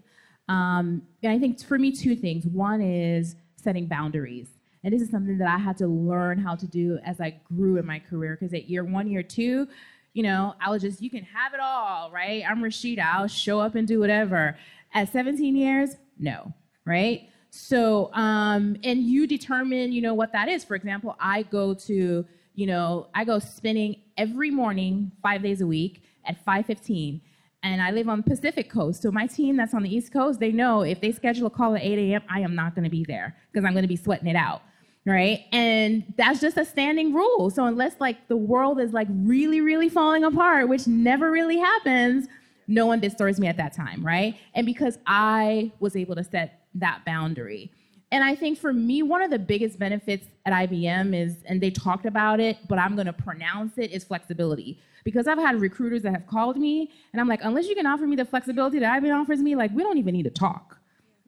Um, and I think for me, two things. One is setting boundaries. And this is something that I had to learn how to do as I grew in my career. Because at year one, year two, you know, I was just, you can have it all, right? I'm Rashida. I'll show up and do whatever. At seventeen years, no, right? So, um, and you determine, you know, what that is. For example, I go to... You know, I go spinning every morning, five days a week, at five fifteen. And I live on the Pacific Coast. So my team that's on the East Coast, they know if they schedule a call at eight a.m., I am not going to be there because I'm going to be sweating it out, right? And that's just a standing rule. So unless, like, the world is, like, really, really falling apart, which never really happens, no one distorts me at that time, right? And because I was able to set that boundary. And I think for me, one of the biggest benefits at I B M is, and they talked about it, but I'm going to pronounce it, is flexibility. Because I've had recruiters that have called me, and I'm like, unless you can offer me the flexibility that I B M offers me, like, we don't even need to talk,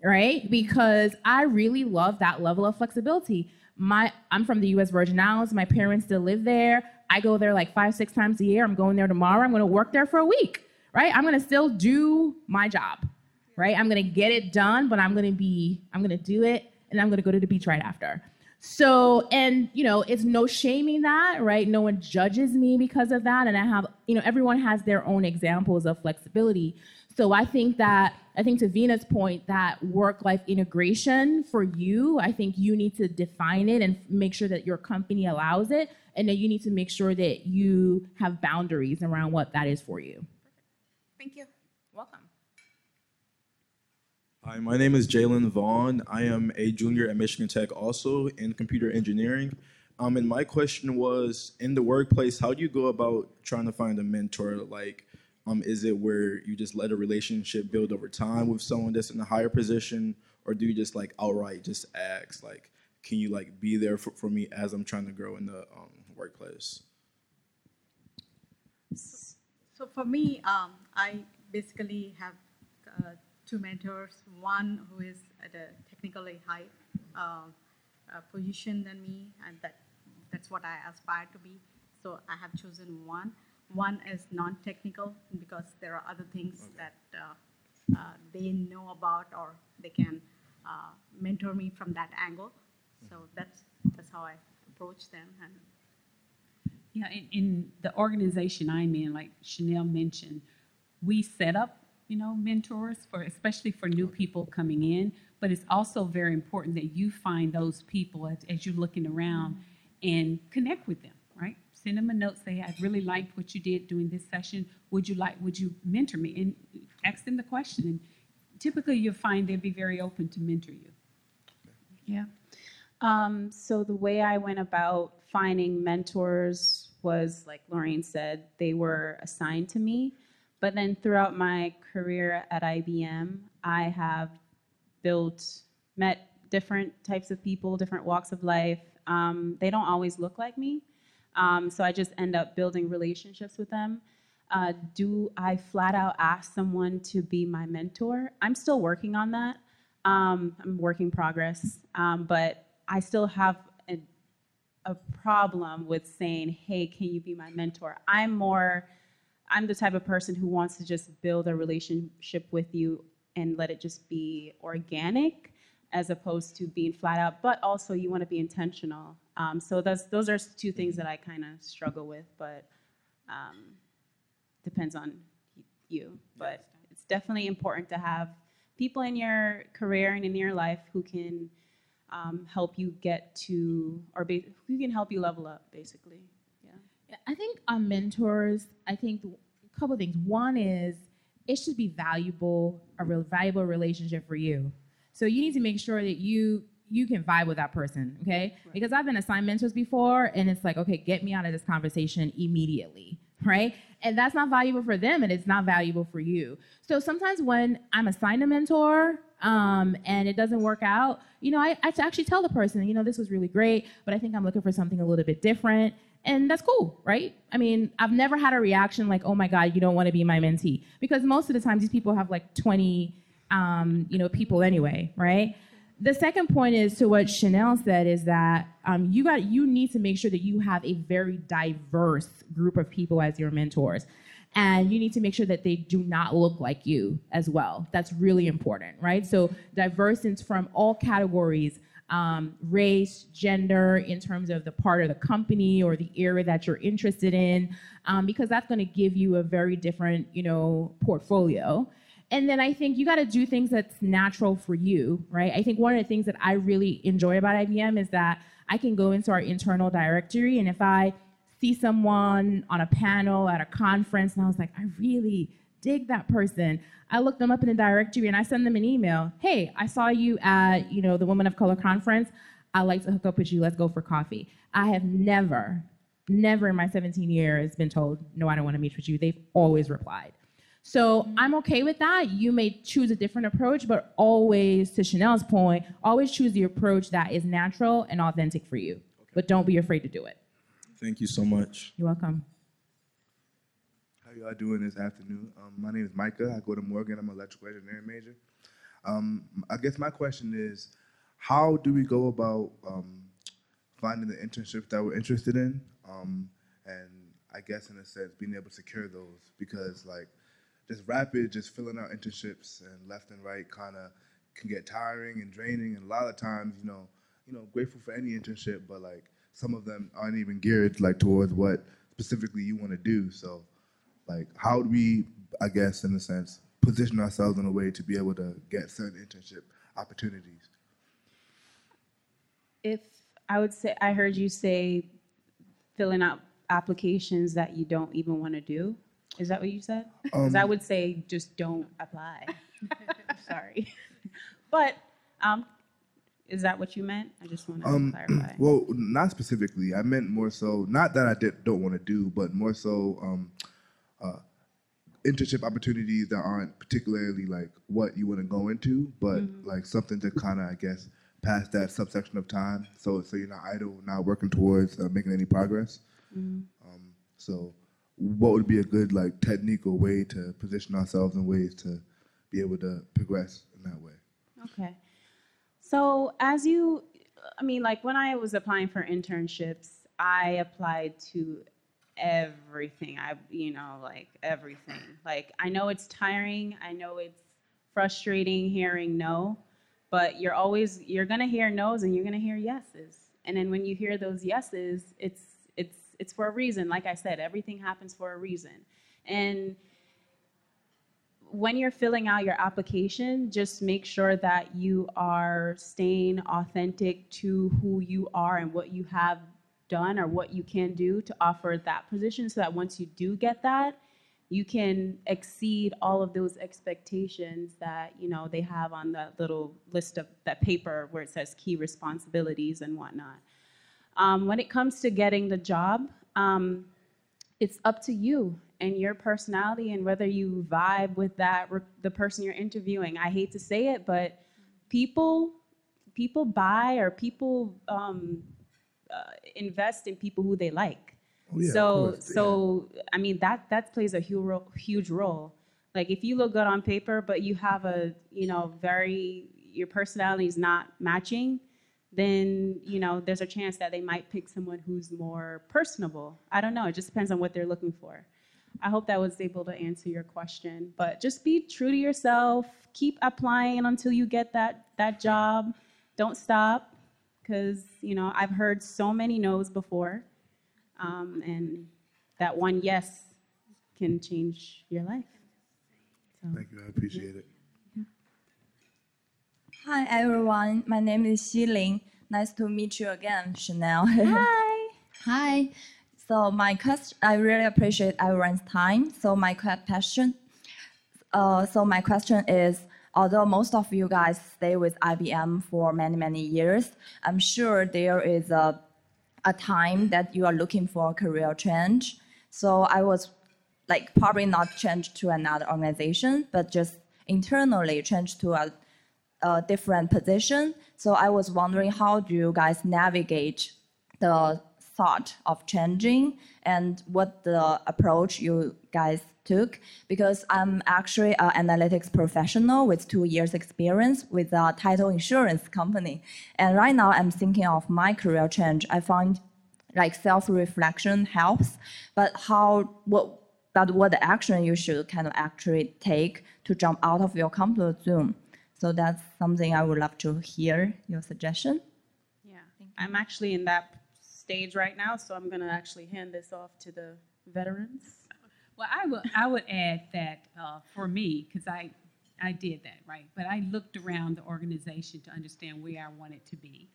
right? Because I really love that level of flexibility. My, I'm from the U S Virgin Islands. My parents still live there. I go there like five, six times a year. I'm going there tomorrow. I'm going to work there for a week, right? I'm going to still do my job, right? I'm going to get it done, but I'm going to be, I'm going to do it. And I'm going to go to the beach right after. So, and, you know, it's no shaming that, right? No one judges me because of that. And I have, you know, everyone has their own examples of flexibility. So I think that, I think to Veena's point, that work-life integration for you, I think you need to define it and make sure that your company allows it. And then you need to make sure that you have boundaries around what that is for you. Perfect. Thank you. Welcome. Hi, my name is Jalen Vaughn. I am a junior at Michigan Tech also in computer engineering. Um, and my question was, in the workplace, how do you go about trying to find a mentor? Like, um, is it where you just let a relationship build over time with someone that's in a higher position? Or do you just like outright just ask, like, can you like be there for, for me as I'm trying to grow in the um, workplace? So, so for me, um, I basically have... Uh, two mentors, one who is at a technically high uh, uh, position than me, and that that's what I aspire to be. So I have chosen one. One is non-technical because there are other things okay. that uh, uh, they know about, or they can uh, mentor me from that angle. So that's that's how I approach them. And yeah, in, in the organization I'm in, like Chanel mentioned, we set up, you know, mentors for, especially for new people coming in. But it's also very important that you find those people as, as you're looking around and connect with them, right? Send them a note, say, I really liked what you did during this session. Would you like, would you mentor me? And ask them the question. And typically you'll find they'll be very open to mentor you. Yeah. Um, so the way I went about finding mentors was, like Lorraine said, they were assigned to me. But then throughout my career at I B M, I have built, met different types of people, different walks of life. Um, they don't always look like me. Um, so I just end up building relationships with them. Uh, do I flat out ask someone to be my mentor? I'm still working on that. Um, I'm work in progress, um, but I still have a, a problem with saying, hey, can you be my mentor? I'm more, I'm the type of person who wants to just build a relationship with you and let it just be organic as opposed to being flat out, but also you want to be intentional. Um, so that's, those are two things that I kind of struggle with, but um, depends on you. But it's definitely important to have people in your career and in your life who can um, help you get to, or be, who can help you level up, basically. Yeah. yeah I think on mentors, I think a couple of things. One is it should be valuable, a real valuable relationship for you. So you need to make sure that you you can vibe with that person, okay? Right. Because I've been assigned mentors before, and it's like, okay, get me out of this conversation immediately, right? And that's not valuable for them, and it's not valuable for you. So sometimes when I'm assigned a mentor um, and it doesn't work out, you know, I, I actually tell the person, you know, this was really great, but I think I'm looking for something a little bit different. And that's cool, right? I mean, I've never had a reaction like, oh, my God, you don't want to be my mentee. Because most of the times these people have like twenty, um, you know, people anyway, right? The second point is to what Chanel said is that um, you got you need to make sure that you have a very diverse group of people as your mentors. And you need to make sure that they do not look like you as well. That's really important, right? So divergence from all categories, um, race, gender, in terms of the part of the company or the area that you're interested in, um, because that's going to give you a very different, you know, portfolio. And then I think you got to do things that's natural for you, right? I think one of the things that I really enjoy about I B M is that I can go into our internal directory, and if I see someone on a panel at a conference and I was like, I really dig that person, I look them up in the directory and I send them an email. Hey, I saw you at, you know, the Women of Color Conference. I'd like to hook up with you. Let's go for coffee. I have never, never in my seventeen years been told, no, I don't want to meet with you. They've always replied. So I'm okay with that. You may choose a different approach, but always, to Chanel's point, always choose the approach that is natural and authentic for you. Okay. But don't be afraid to do it. Thank you so much. You're welcome. How y'all doing this afternoon? Um, my name is Micah. I go to Morgan. I'm an electrical engineering major. Um, I guess my question is, how do we go about um, finding the internships that we're interested in? Um, and I guess, in a sense, being able to secure those, because, like, just rapid, just filling out internships and left and right kind of can get tiring and draining. And a lot of times, you know, you know, grateful for any internship, but like some of them aren't even geared like towards what specifically you want to do. So, like, how do we, I guess, in a sense, position ourselves in a way to be able to get certain internship opportunities? If I would say, I heard you say, filling out applications that you don't even want to do. Is that what you said? Because um, I would say just don't apply. Sorry. But um, is that what you meant? I just want to um, clarify. Well, not specifically. I meant more so, not that I did, don't want to do, but more so um, uh, internship opportunities that aren't particularly like what you want to go into, but mm-hmm. like something to kind of, I guess, pass that subsection of time. So, so you're not idle, not working towards uh, making any progress. Mm-hmm. Um, so... what would be a good like technique or way to position ourselves in ways to be able to progress in that way? Okay. So as you I mean, like when I was applying for internships, I applied to everything. I, you know, like everything. Like I know it's tiring. I know it's frustrating hearing no, but you're always, you're going to hear no's and you're going to hear yeses. And then when you hear those yeses, it's, it's, it's for a reason. Like I said, everything happens for a reason. And when you're filling out your application, just make sure that you are staying authentic to who you are and what you have done or what you can do to offer that position, so that once you do get that, you can exceed all of those expectations that, you know, they have on that little list of that paper where it says key responsibilities and whatnot. Um, when it comes to getting the job, um, it's up to you and your personality and whether you vibe with that the person you're interviewing. I hate to say it, but people people buy or people um, uh, invest in people who they like. Oh, yeah, so, so yeah. I mean, that, that plays a huge, huge role. Like if you look good on paper, but you have a, you know, very, your personality is not matching, then, you know, there's a chance that they might pick someone who's more personable. I don't know. It just depends on what they're looking for. I hope that was able to answer your question, but just be true to yourself. Keep applying until you get that, that job. Don't stop. 'Cause, you know, I've heard so many no's before. Um, and that one yes can change your life. So, thank you. I appreciate it. Yeah. Hi, everyone. My name is Xilin. Nice to meet you again, Chanel. Hi. Hi. So my question, I really appreciate everyone's time. So my question, uh, so my question is, although most of you guys stay with I B M for many, many years, I'm sure there is a a time that you are looking for a career change. So I was like probably not change to another organization, but just internally change to a, a different position. So I was wondering, how do you guys navigate the thought of changing and what the approach you guys took? Because I'm actually an analytics professional with two years experience with a title insurance company. And right now I'm thinking of my career change. I find like self-reflection helps, but how, what, but what the action you should kind of actually take to jump out of your comfort zone. So that's something I would love to hear your suggestion. Yeah, I'm actually in that stage right now, so I'm gonna actually hand this off to the veterans. Well, I would I would add that uh, for me, because I I did that, right? But I looked around the organization to understand where I wanted to be,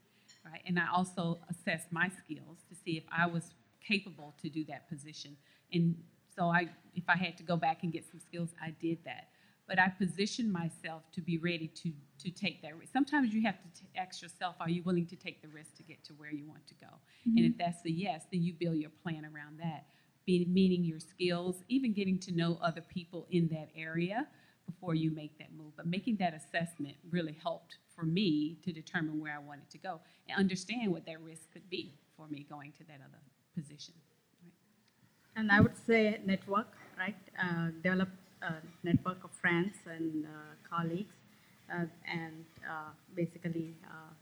right? And I also assessed my skills to see if I was capable to do that position. And so I, if I had to go back and get some skills, I did that. But I positioned myself to be ready to to take that risk. Sometimes you have to t- ask yourself, are you willing to take the risk to get to where you want to go? Mm-hmm. And if that's a yes, then you build your plan around that. Meaning your skills, even getting to know other people in that area before you make that move. But making that assessment really helped for me to determine where I wanted to go and understand what that risk could be for me going to that other position. Right. And I would say network, right? Uh, develop a network of friends and uh, colleagues uh, and uh, basically uh,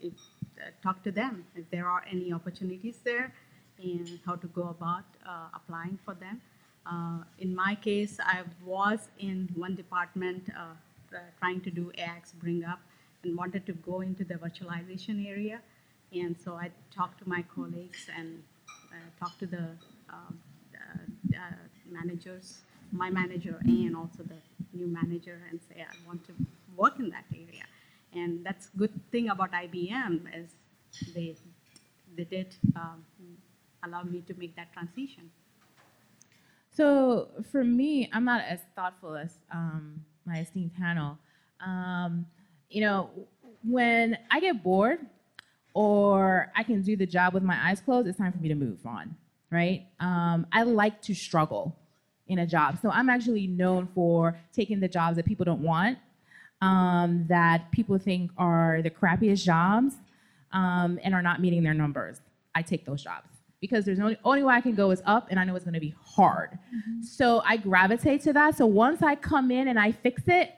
if, uh, talk to them if there are any opportunities there, and how to go about uh, applying for them. Uh, in my case, I was in one department uh, uh, trying to do A I X bring up and wanted to go into the virtualization area. And so I talked to my colleagues and uh, talked to the uh, uh, uh, managers, my manager and also the new manager, and say I want to work in that area. And that's good thing about I B M is they, they did um, allow me to make that transition. So for me, I'm not as thoughtful as um, my esteemed panel. Um, you know, when I get bored or I can do the job with my eyes closed, it's time for me to move on, right? Um, I like to struggle in a job. So I'm actually known for taking the jobs that people don't want, um, that people think are the crappiest jobs um, and are not meeting their numbers. I take those jobs. Because there's only only way I can go is up, and I know it's going to be hard. Mm-hmm. So I gravitate to that. So once I come in and I fix it,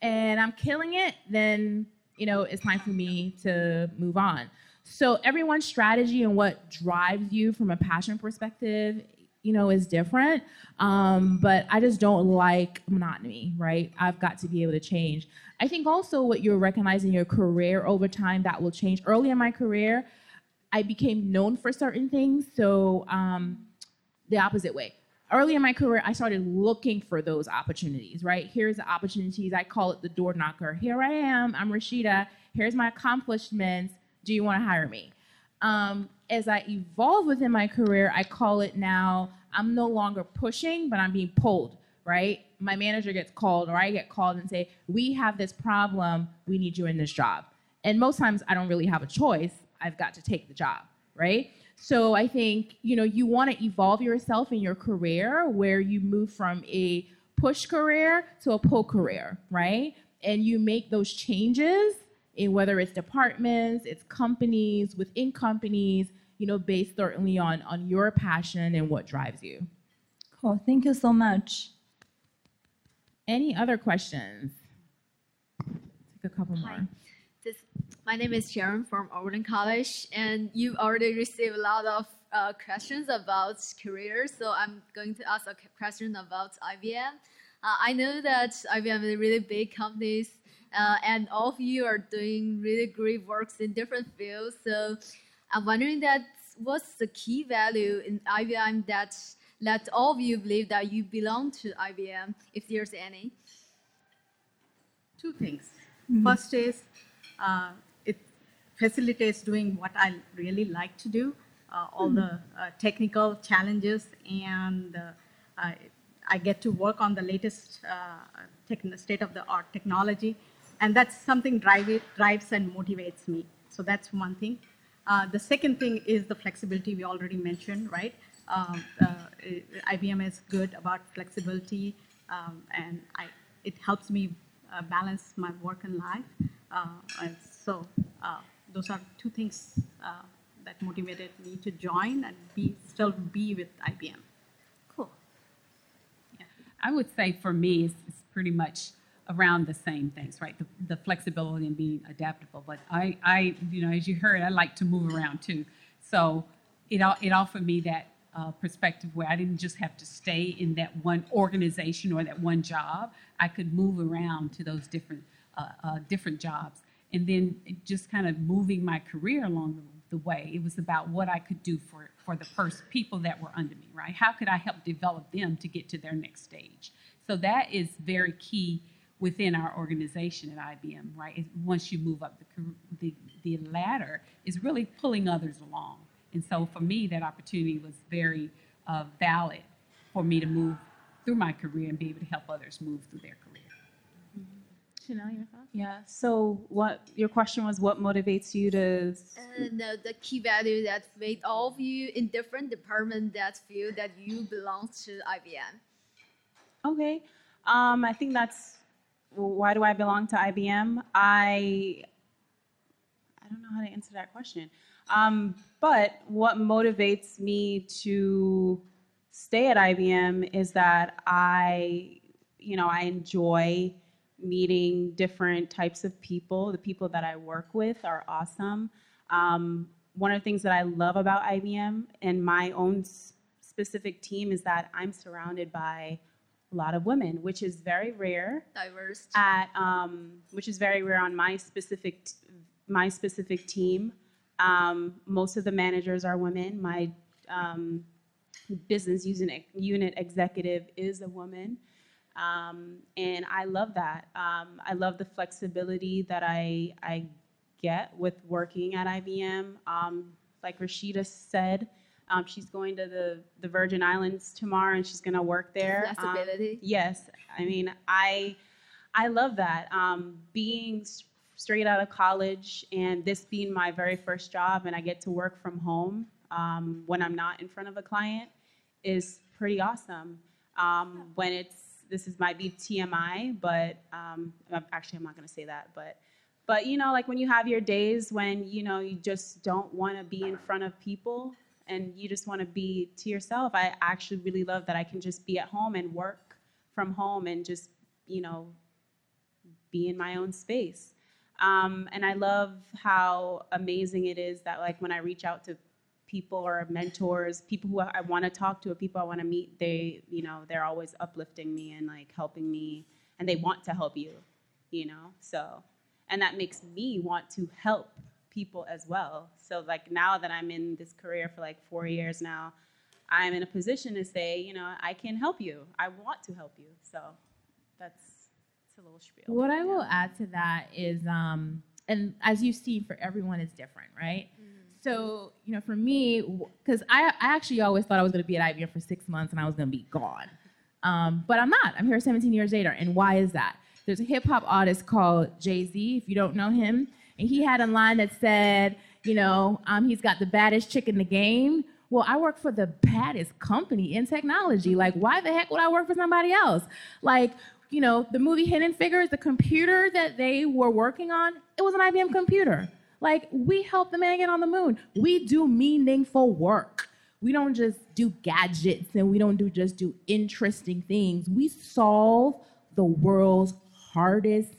and I'm killing it, then you know it's time for me to move on. So everyone's strategy and what drives you from a passion perspective, you know, is different. Um, but I just don't like monotony, right? I've got to be able to change. I think also what you're recognizing your career over time, that will change. Early in my career, I became known for certain things, so um, the opposite way. Early in my career, I started looking for those opportunities, right? Here's the opportunities. I call it the door knocker. Here I am. I'm Rashida. Here's my accomplishments. Do you want to hire me? Um, as I evolve within my career, I call it now, I'm no longer pushing, but I'm being pulled, right? My manager gets called, or I get called and say, we have this problem. We need you in this job. And most times I don't really have a choice. I've got to take the job, right? So I think, you know, you want to evolve yourself in your career where you move from a push career to a pull career, right? And you make those changes in whether it's departments, it's companies, within companies, you know, based certainly on, on your passion and what drives you. Cool. Thank you so much. Any other questions? Take a couple Hi. more. This, my name is Sharon from Oregon College, and you've already received a lot of uh, questions about careers, so I'm going to ask a question about I B M. Uh, I know that I B M is a really big company. Uh, and all of you are doing really great works in different fields. So I'm wondering that what's the key value in I B M that let all of you believe that you belong to I B M, if there's any? Two things. Mm-hmm. First is uh, it facilitates doing what I really like to do, uh, all mm-hmm. the uh, technical challenges, and uh, uh, I get to work on the latest uh, techn- state-of-the-art technology. And that's something drive it, drives and motivates me. So that's one thing. Uh, the second thing is the flexibility we already mentioned, right? Um, uh, I B M is good about flexibility, um, and I, it helps me uh, balance my work and life. Uh, and so uh, those are two things uh, that motivated me to join and be still be with I B M. Cool. Yeah. I would say for me, it's, it's pretty much around the same things, right? The, the flexibility and being adaptable. But I, I, you know, as you heard, I like to move around too. So it it offered me that uh, perspective where I didn't just have to stay in that one organization or that one job. I could move around to those different uh, uh, different jobs, and then just kind of moving my career along the, the way. It was about what I could do for for the first people that were under me, right? How could I help develop them to get to their next stage? So that is very key within our organization at I B M, right? It, once you move up the, the the ladder, it's really pulling others along. And so for me, that opportunity was very uh, valid for me to move through my career and be able to help others move through their career. Mm-hmm. Chanel, your thoughts? Yeah, so what your question was, what motivates you to... Uh, no, the key value that made all of you in different departments that feel that you belong to I B M. Okay, um, I think that's... Why do I belong to I B M? I I don't know how to answer that question. Um, but what motivates me to stay at I B M is that I, you know, I enjoy meeting different types of people. The people that I work with are awesome. Um, one of the things that I love about I B M and my own specific team is that I'm surrounded by a lot of women, which is very rare. Diverse. At um, which is very rare on my specific t- my specific team. Um, most of the managers are women. My um, business unit executive is a woman, um, and I love that. Um, I love the flexibility that I I get with working at I B M. Um, like Rashida said. Um, she's going to the, the Virgin Islands tomorrow, and she's going to work there. Flexibility. Um, yes. I mean, I I love that. Um, being s- straight out of college and this being my very first job, and I get to work from home um, when I'm not in front of a client is pretty awesome. Um, yeah. When it's, this is might be T M I, but um, actually I'm not going to say that, but. But, you know, like when you have your days when, you know, you just don't want to be in front of people, and you just want to be to yourself. I actually really love that I can just be at home and work from home and just, you know, be in my own space. Um, and I love how amazing it is that, like, when I reach out to people or mentors, people who I want to talk to or people I want to meet, they, you know, they're always uplifting me and, like, helping me, and they want to help you, you know? So, and that makes me want to help people as well. So, like, now that I'm in this career for, like, four years now, I'm in a position to say, you know, I can help you. I want to help you. So that's, that's a little spiel. What I yeah. will add to that is, um, and as you see, for everyone is different, right? Mm-hmm. So, you know, for me, because I, I actually always thought I was going to be at I B M for six months and I was going to be gone. Um, but I'm not. I'm here seventeen years later. And why is that? There's a hip-hop artist called Jay-Z, if you don't know him. And he had a line that said, you know, um, he's got the baddest chick in the game. Well, I work for the baddest company in technology. Like, why the heck would I work for somebody else? Like, you know, the movie Hidden Figures, the computer that they were working on, it was an I B M computer. Like, we help the man get on the moon. We do meaningful work. We don't just do gadgets, and we don't do just do interesting things. We solve the world's hardest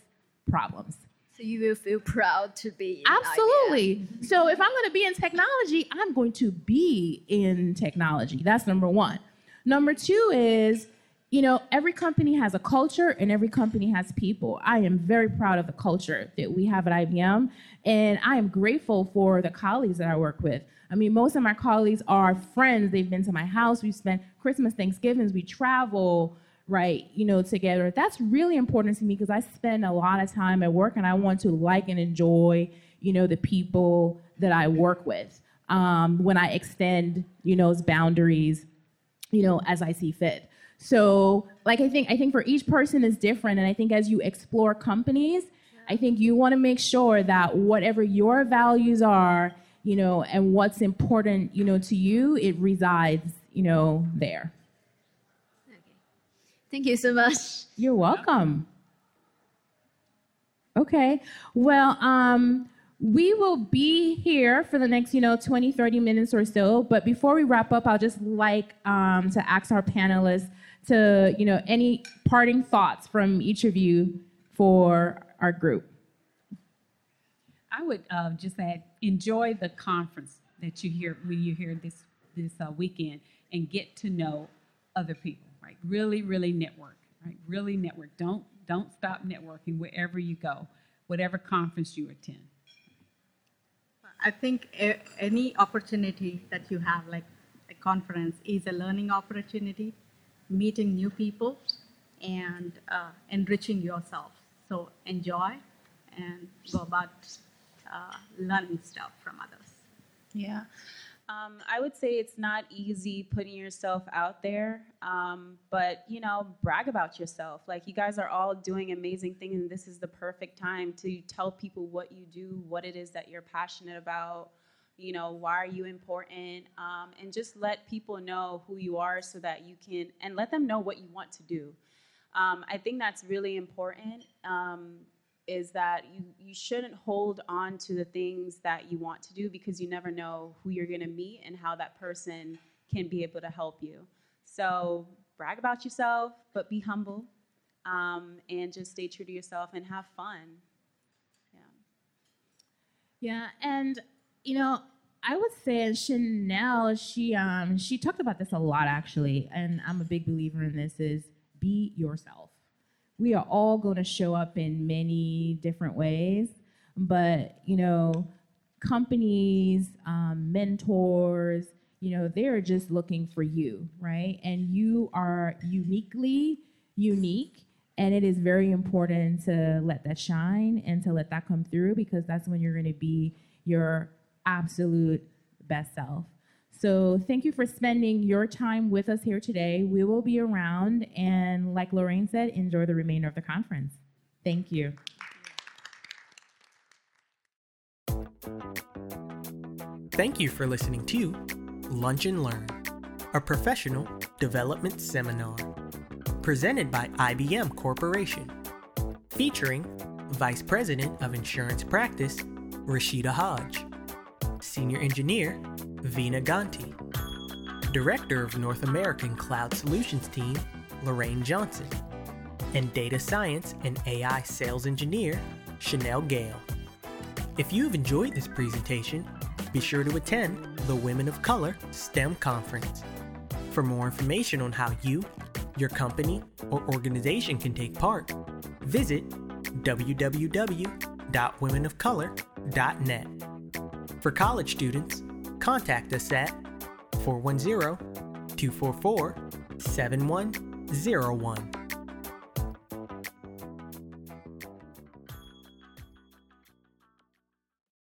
problems. So you will feel proud to be in Absolutely. I B M. So if I'm going to be in technology, I'm going to be in technology. That's number one. Number two is, you know, every company has a culture and every company has people. I am very proud of the culture that we have at I B M, and I am grateful for the colleagues that I work with. I mean, most of my colleagues are friends. They've been to my house. We've spent Christmas, Thanksgivings. We travel, right, you know, together. That's really important to me because I spend a lot of time at work, and I want to like and enjoy, you know, the people that I work with um, when I extend, you know, boundaries, you know, as I see fit. So, like, I think I think for each person is different, and I think as you explore companies, I think you want to make sure that whatever your values are, you know, and what's important, you know, to you, it resides, you know, there. Okay. Thank you so much. You're welcome. Okay. Well, um, we will be here for the next, you know, twenty, thirty minutes or so. But before we wrap up, I'll just like um, to ask our panelists to, you know, any parting thoughts from each of you for our group. I would uh, just add, enjoy the conference that you hear when you hear this this uh, weekend, and get to know other people. Right, really, really network. Right, really network. Don't don't stop networking wherever you go, whatever conference you attend. I think a, any opportunity that you have, like a conference, is a learning opportunity, meeting new people, and uh, enriching yourself. So enjoy and go about uh, learning stuff from others. Yeah. Um, I would say it's not easy putting yourself out there, um, but, you know, brag about yourself. Like, you guys are all doing amazing things, and this is the perfect time to tell people what you do, what it is that you're passionate about, you know, why are you important, um, and just let people know who you are so that you can, and let them know what you want to do. Um, I think that's really important, um, is that you, you shouldn't hold on to the things that you want to do, because you never know who you're going to meet and how that person can be able to help you. So brag about yourself, but be humble, um, and just stay true to yourself and have fun. Yeah. Yeah, and, you know, I would say Chanel, she um, she talked about this a lot, actually, and I'm a big believer in this, is be yourself. We are all going to show up in many different ways, but, you know, companies, um, mentors, you know, they're just looking for you, right? And you are uniquely unique, and it is very important to let that shine and to let that come through, because that's when you're going to be your absolute best self. So thank you for spending your time with us here today. We will be around, and like Lorraine said, enjoy the remainder of the conference. Thank you. Thank you for listening to Lunch and Learn, a professional development seminar presented by I B M Corporation, featuring Vice President of Insurance Practice, Rashida Hodge, Senior Engineer, Veena Ganti, Director of North American Cloud Solutions Team, Lorraine Johnson, and Data Science and A I Sales Engineer, Chanel Gale. If you've enjoyed this presentation, be sure to attend the Women of Color STEM Conference. For more information on how you, your company, or organization can take part, visit w w w dot women of color dot net. For college students, contact us at four one zero, two four four, seven one zero one.